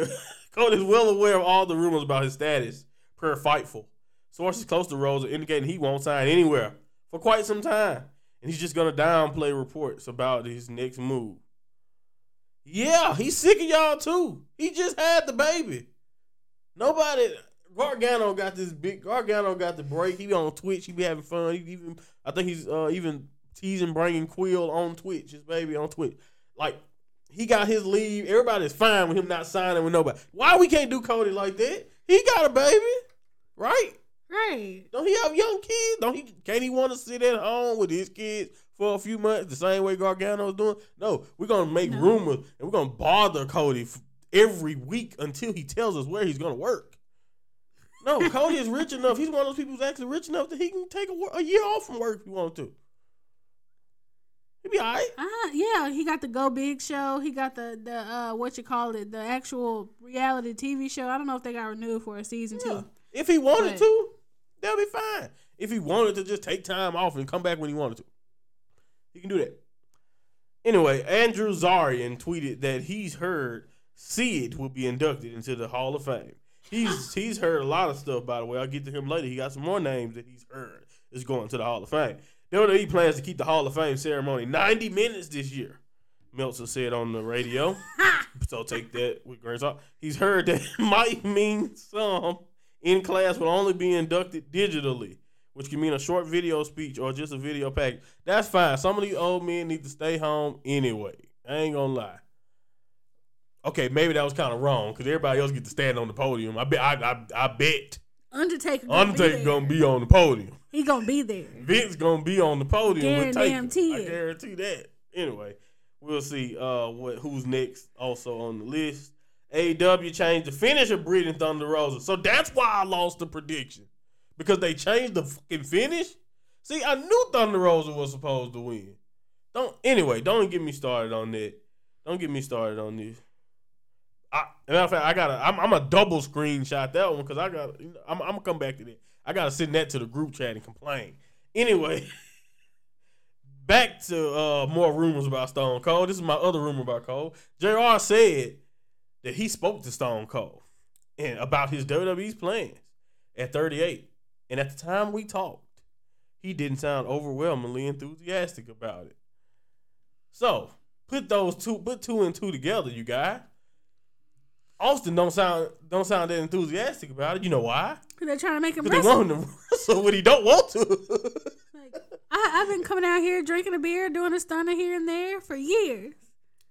Cody is well aware of all the rumors about his status per Fightful. Sources close to Rose are indicating he won't sign anywhere for quite some time, and he's just going to downplay reports about his next move. Yeah, he's sick of y'all too. He just had the baby. Nobody... Gargano got this big. Gargano got the break. He be on Twitch. He be having fun. He even, I think he's uh, even teasing bringing Quill on Twitch. His baby on Twitch. Like, he got his leave. Everybody's fine with him not signing with nobody. Why we can't do Cody like that? He got a baby, right? Right. Don't he have young kids? Don't he? Can't he want to sit at home with his kids for a few months the same way Gargano's doing? No, we're gonna make no. rumors, and we're gonna bother Cody every week until he tells us where he's gonna work. No, Cody is rich enough. He's one of those people who's actually rich enough that he can take a, a year off from work if he wants to. He'd be all right. Uh, yeah, he got the Go Big show. He got the, the uh, what you call it, the actual reality T V show. I don't know if they got renewed for a season yeah. two. If he wanted but. to, they'll be fine. If he wanted to just take time off and come back when he wanted to, he can do that. Anyway, Andrew Zarian tweeted that he's heard Sid will be inducted into the Hall of Fame. He's he's heard a lot of stuff, by the way. I'll get to him later. He got some more names that he's heard is going to the Hall of Fame. W W E plans to keep the Hall of Fame ceremony ninety minutes this year, Meltzer said on the radio. So take that with grain of salt. He's heard that it might mean some in class will only be inducted digitally, which can mean a short video speech or just a video package. That's fine. Some of these old men need to stay home anyway. I ain't going to lie. Okay, maybe that was kind of wrong because everybody else gets to stand on the podium. I bet. I, I, I bet. Undertaker. Gonna Undertaker be gonna be on the podium. He gonna be there. Vince gonna be on the podium. Guarantee it. I guarantee that. Anyway, we'll see. Uh, what who's next? Also on the list. A E W changed the finish of Britt and Thunder Rosa, so that's why I lost the prediction, because they changed the fucking finish. See, I knew Thunder Rosa was supposed to win. Don't anyway. Don't get me started on that. Don't get me started on this. I, matter of fact, I gotta. I'm, I'm a double screenshot that one because I got. You know, I'm, I'm gonna come back to that. I gotta send that to the group chat and complain. Anyway, back to uh, more rumors about Stone Cold. This is my other rumor about Cold. J R said that he spoke to Stone Cold and about his W W E's plans at thirty-eight. And at the time we talked, he didn't sound overwhelmingly enthusiastic about it. So put those two, put two and two together, you guys. Austin don't sound don't sound that enthusiastic about it. You know why? Because they're trying to make him wrestle. Because they want him to wrestle when he don't want to. Like, I, I've been coming out here drinking a beer, doing a stunner here and there for years.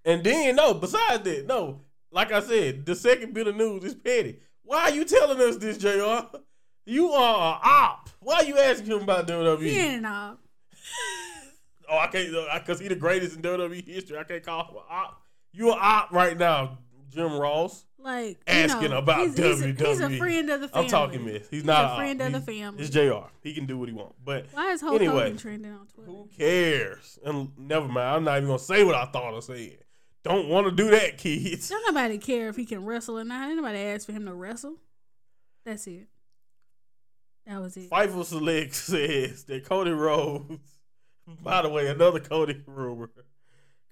And then, no, besides that, no. Like I said, the second bit of news is petty. Why are you telling us this, J R? You are an op. Why are you asking him about W W E? He ain't an op. Oh, I can't, because he the greatest in W W E history. I can't call him an op. You an op right now, Jim Ross. Like, asking you know, about he's, W W E. He's a, he's a friend of the family. I'm talking this. He's, he's not a friend of he's, the family. It's J R. He can do what he wants. But why is Hulk anyway, Hogan trending on Twitter? Who cares? And never mind. I'm not even going to say what I thought I said. Don't want to do that, kids. Don't nobody care if he can wrestle or not. Ain't nobody asked for him to wrestle. That's it. That was it. Fightful Select says that Cody Rhodes, by the way, another Cody rumor.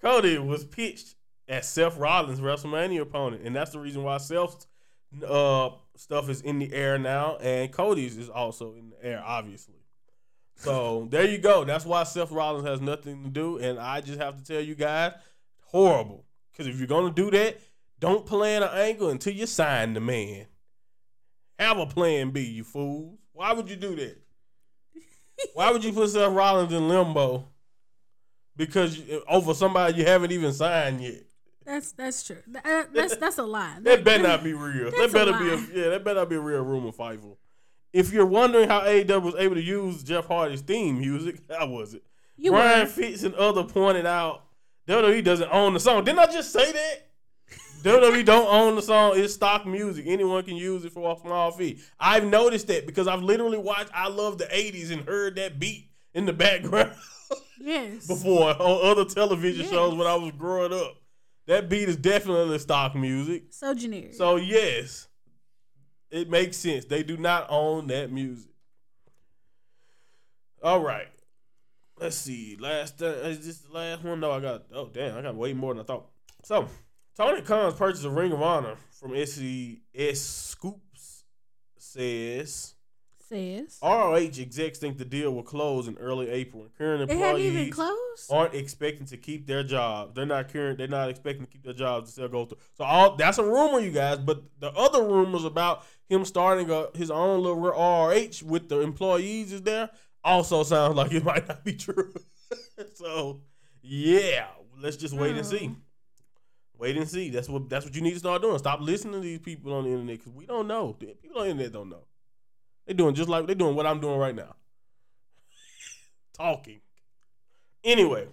Cody was pitched as Seth Rollins' WrestleMania opponent, and that's the reason why Seth's uh, stuff is in the air now, and Cody's is also in the air, obviously. So there you go. That's why Seth Rollins has nothing to do, and I just have to tell you guys, horrible. Because if you're going to do that, don't plan an angle until you sign the man. Have a plan B, you fools. Why would you do that? Why would you put Seth Rollins in limbo because over somebody you haven't even signed yet? That's that's true. That, that's that's a lie. That, that better not be real. That better be a, yeah. That better not be a real rumor, Fightful. If you're wondering how A E W was able to use Jeff Hardy's theme music, how was it? You Brian were. Fitz and other pointed out W W E doesn't own the song. Didn't I just say that? W W E don't own the song. It's stock music. Anyone can use it for a small fee. I've noticed that because I've literally watched I Love the eighties and heard that beat in the background yes. before on other television yes. shows when I was growing up. That beat is definitely stock music. So generic. So, yes, it makes sense. They do not own that music. All right. Let's see. Last, uh, is this the last one? No, I got, oh, damn, I got way more than I thought. So, Tony Khan's purchase of Ring of Honor from S E S Scoops says, says R O H execs think the deal will close in early April. And current employees aren't expecting to keep their jobs. They're not current. They're not expecting to keep their jobs. They'll go through. So all that's a rumor, you guys. But the other rumors about him starting a, his own little R O H with the employees is there also sounds like it might not be true. So yeah, let's just wait oh. and see. Wait and see. That's what that's what you need to start doing. Stop listening to these people on the internet because we don't know. People on the internet don't know. They're doing just like they're doing what I'm doing right now. Talking. Anyway,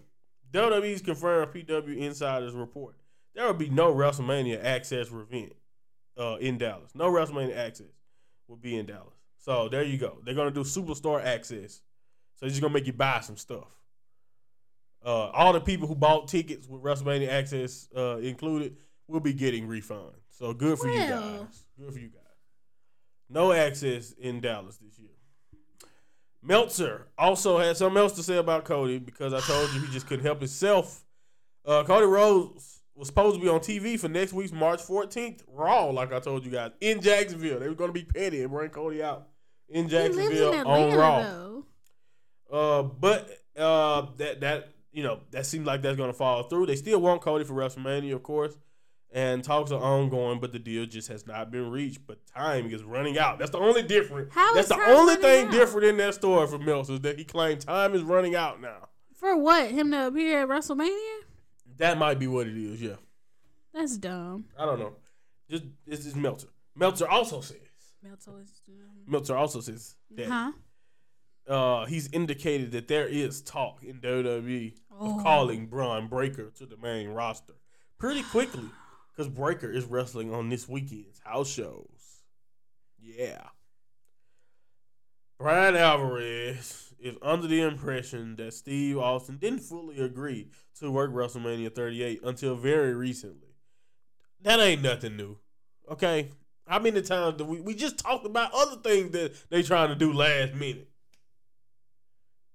W W E's confirmed P W Insider's report. There will be no WrestleMania access event uh, in Dallas. No WrestleMania access will be in Dallas. So there you go. They're going to do Superstore access. So it's just going to make you buy some stuff. Uh, all the people who bought tickets with WrestleMania access uh, included will be getting refunds. So good for well. you guys. Good for you guys. No access in Dallas this year. Meltzer also had something else to say about Cody because I told you he just couldn't help himself. Uh, Cody Rhodes was supposed to be on T V for next week's March fourteenth Raw, like I told you guys, in Jacksonville. They were going to be petty and bring Cody out in Jacksonville in Atlanta, on Raw. Though. Uh, but uh, that that. You know, that seems like that's going to fall through. They still want Cody for WrestleMania, of course, and talks are ongoing, but the deal just has not been reached. But time is running out. That's the only different. How that's the only thing out? different in that story for Meltzer is that he claimed time is running out now. For what? Him to appear at WrestleMania? That might be what it is, yeah. That's dumb. I don't know. Just It's just Meltzer. Meltzer also says. Meltzer, is, um, Meltzer also says that. Huh? Uh, he's indicated that there is talk in W W E oh. of calling Braun Breaker to the main roster pretty quickly because Breaker is wrestling on this weekend's house shows. Yeah. Brian Alvarez is under the impression that Steve Austin didn't fully agree to work WrestleMania thirty-eight until very recently. That ain't nothing new. Okay? How many times do we, we just talked about other things that they trying to do last minute?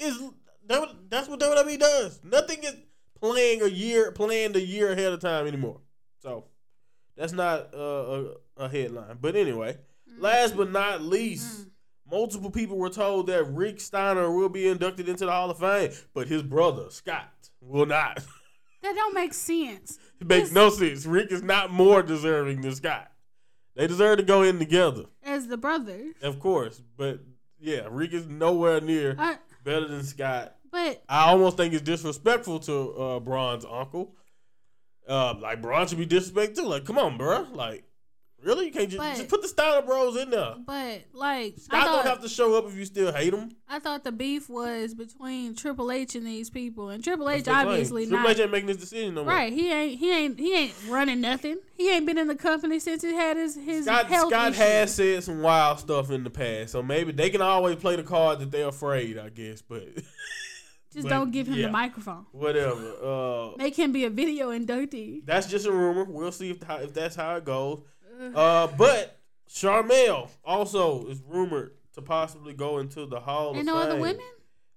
Is that that's what W W E does? Nothing is playing a year planned a year ahead of time anymore. So that's not uh, a, a headline. But anyway, mm-hmm. last but not least, mm-hmm. multiple people were told that Rick Steiner will be inducted into the Hall of Fame, but his brother Scott will not. That don't make sense. It makes this... no sense. Rick is not more deserving than Scott. They deserve to go in together as the brothers, of course. But yeah, Rick is nowhere near. I... Better than Scott. But I almost think it's disrespectful to uh, Braun's uncle. Uh, like, Braun should be disrespectful too. Like, come on, bro. Like, Really? You can't just, but, just put the Steiner Bros in there. But, like, Steiner I thought, don't have to show up if you still hate them. I thought the beef was between Triple H and these people. And Triple H obviously Triple not. Triple H ain't making this decision no more. Right. He ain't, he ain't, he ain't running nothing. He ain't been in the company since he had his, his Scott, health Scott issue. Has said some wild stuff in the past. So maybe they can always play the card that they're afraid, I guess. But. Just but, don't give him yeah. the microphone. Whatever. Uh, Make him be a video inductee. That's just a rumor. We'll see if if that's how it goes. Uh, but Charmel also is rumored to possibly go into the Hall and of Fame. And no other women?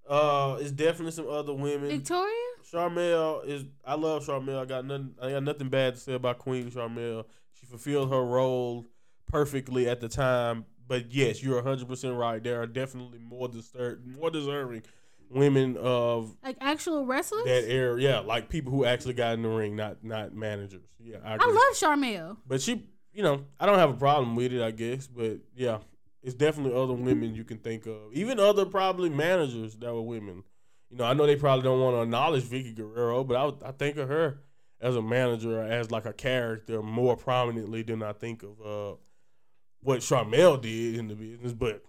Uh, it's definitely some other women. Victoria? Charmel is. I love Charmel. I got nothing. I got nothing bad to say about Queen Charmel. She fulfilled her role perfectly at the time. But yes, you're one hundred percent right. There are definitely more deserved, more deserving women of like actual wrestlers that era. Yeah, like people who actually got in the ring, not not managers. Yeah, I, I love Charmel, but she. You know, I don't have a problem with it, I guess. But, yeah, it's definitely other women you can think of. Even other probably managers that were women. You know, I know they probably don't want to acknowledge Vicky Guerrero, but I, I think of her as a manager, as like a character more prominently than I think of uh, what Charmel did in the business. But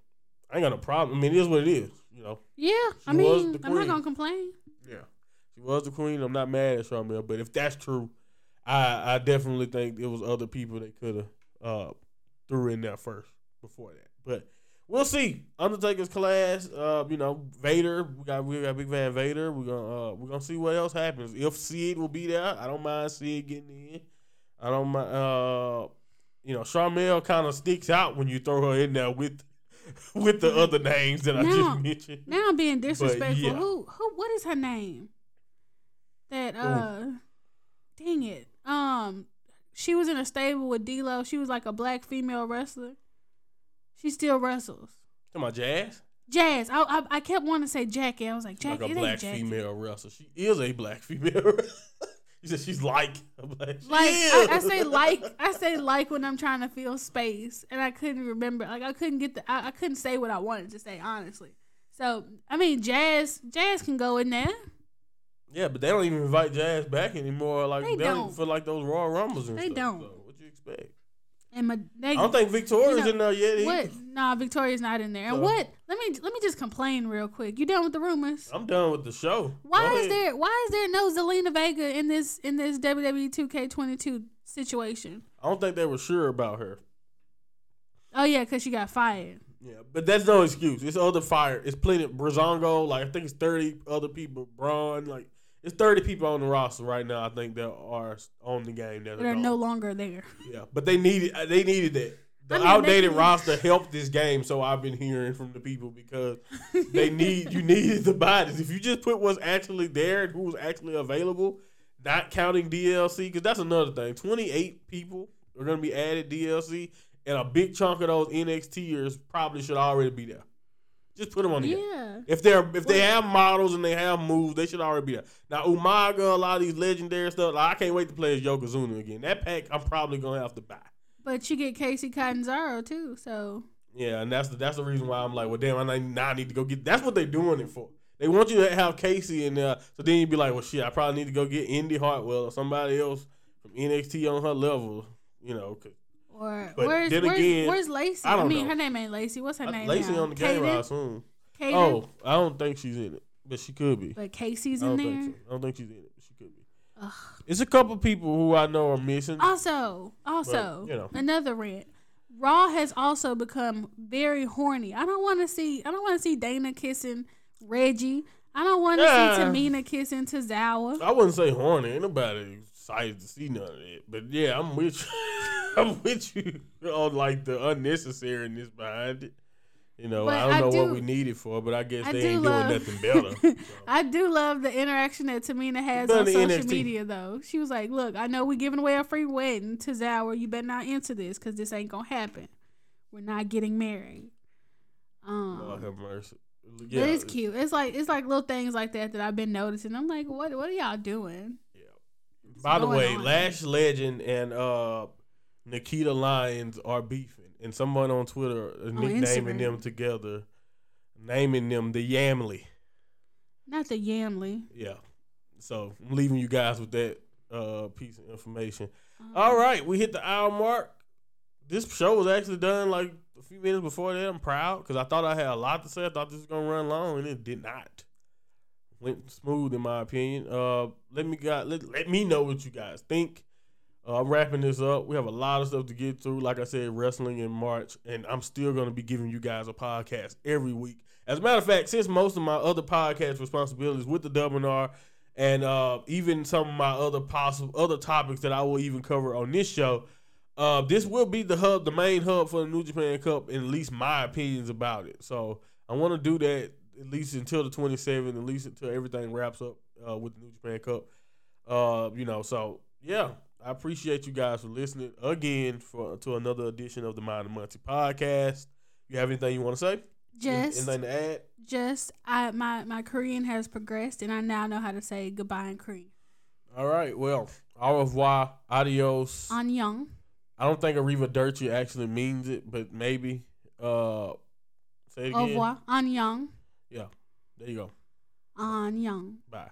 I ain't got no problem. I mean, it is what it is, you know. Yeah, she I mean, I'm not going to complain. Yeah, she was the queen. I'm not mad at Charmel, but if that's true, I, I definitely think it was other people they could have uh, threw in there first before that. But we'll see. Undertaker's class, uh, you know, Vader. We got we got Big Van Vader. We're gonna uh, we're gonna see what else happens. If Sid will be there, I don't mind Sid getting in. I don't mind. Uh, you know, Charmel kind of sticks out when you throw her in there with with the other names that now, I just mentioned. Now I'm being disrespectful. Yeah. Who who? What is her name? That uh, Ooh. dang it. Um, she was in a stable with D-Lo. She was like a black female wrestler. She still wrestles. Talking about Jazz? Jazz. I I, I kept wanting to say Jackie. I was like, Jackie, like it ain't Jackie. Like a black female wrestler. She is a black female wrestler. You said she's like a black. Like I, I say like I say like when I'm trying to fill space and I couldn't remember. Like I couldn't get the I, I couldn't say what I wanted to say, honestly. So I mean, Jazz Jazz can go in there. Yeah, but they don't even invite Jazz back anymore. Like They, they don't. don't even feel like those Royal Rumbles and they stuff. They don't. So what you expect? And my, they, I don't think Victoria's you know, in there yet what, either. Nah, Victoria's not in there. So, and what? Let me let me just complain real quick. You done with the rumors? I'm done with the show. Why Go is ahead. there Why is there no Zelina Vega in this in this W W E two K twenty-two situation? I don't think they were sure about her. Oh yeah, because she got fired. Yeah, but that's no excuse. It's other fire. It's plenty. Brazongo, like I think it's thirty other people. Braun, like. It's thirty people on the roster right now. I think that are on the game. That they're no longer there. Yeah, but they needed they needed that. The I mean, outdated they, roster helped this game, so I've been hearing from the people because they need you needed the bodies. If you just put what's actually there and who's actually available, not counting D L C, because that's another thing. twenty-eight people are going to be added D L C, and a big chunk of those NXTers probably should already be there. Just put them on the yeah. game. If they're if they have models and they have moves, they should already be there. Now Umaga, a lot of these legendary stuff. Like, I can't wait to play as Yokozuna again. That pack I'm probably gonna have to buy. But you get Casey Catanzaro too, so yeah, and that's the that's the reason why I'm like, well, damn, I now I need to go get. That's what they're doing it for. They want you to have Casey in there, so then you'd be like, well, shit, I probably need to go get Indy Hartwell or somebody else from N X T on her level, you know. Cause, Or but where's then where's, again, where's Lacey? I, I mean, know. her name ain't Lacey. What's her I, name? Lacey now? on the game, I assume. Kaden? Oh, I don't think she's in it, but she could be. But Casey's in there. So. I don't think she's in it, but she could be. Ugh. It's a couple people who I know are missing. Also, also, but, you know. another rant. Raw has also become very horny. I don't want to see. I don't want to see Dana kissing Reggie. I don't want to yeah. see Tamina kissing Tozawa. I wouldn't say horny. Ain't nobody excited to see none of that. But yeah, I'm with you. I'm with you on like the unnecessariness behind it. You know, but I don't I know do, what we need it for, but I guess I they do ain't love, doing nothing better. So. I do love the interaction that Tamina has on social N X T. Media, though. She was like, look, I know we're giving away a free wedding to Zauer. You better not enter this because this ain't going to happen. We're not getting married. Um, Lord have mercy. Yeah, but it's, it's cute. It's like it's like little things like that that I've been noticing. I'm like, what, what are y'all doing? Yeah. What's By the way, Lash here? Legend and... uh. Nikita Lyons are beefing, and someone on Twitter is nicknaming them together, naming them the Yamly. Not the Yamly. Yeah. So I'm leaving you guys with that uh, piece of information. Um, All right, we hit the hour mark. this show was actually done like a few minutes before that. I'm proud because I thought I had a lot to say. I thought this was gonna run long, and it did not. Went smooth in my opinion. Uh, let me got let, let me know what you guys think. Uh, I'm wrapping this up. We have a lot of stuff to get through. Like I said, wrestling in March, and I'm still gonna be giving you guys a podcast every week. As a matter of fact, since most of my other podcast responsibilities with the W N R and uh, even some of my other possible other topics that I will even cover on this show. Uh, this will be the hub, the main hub for the New Japan Cup, and at least my opinions about it. So I want to do that at least until the twenty-seventh, at least until everything wraps up uh, with the New Japan Cup. Uh, you know, so yeah, I appreciate you guys for listening again for to another edition of the Mind of Muncie podcast. You have anything you want to say? Just anything to add? Just I my my Korean has progressed, and I now know how to say goodbye in Korean. All right, well, au revoir, adios, annyeong. I don't think Arriva Dirty actually means it, but maybe. Uh, say it again. Au revoir. Annyeong. Yeah. There you go. Annyeong. Bye.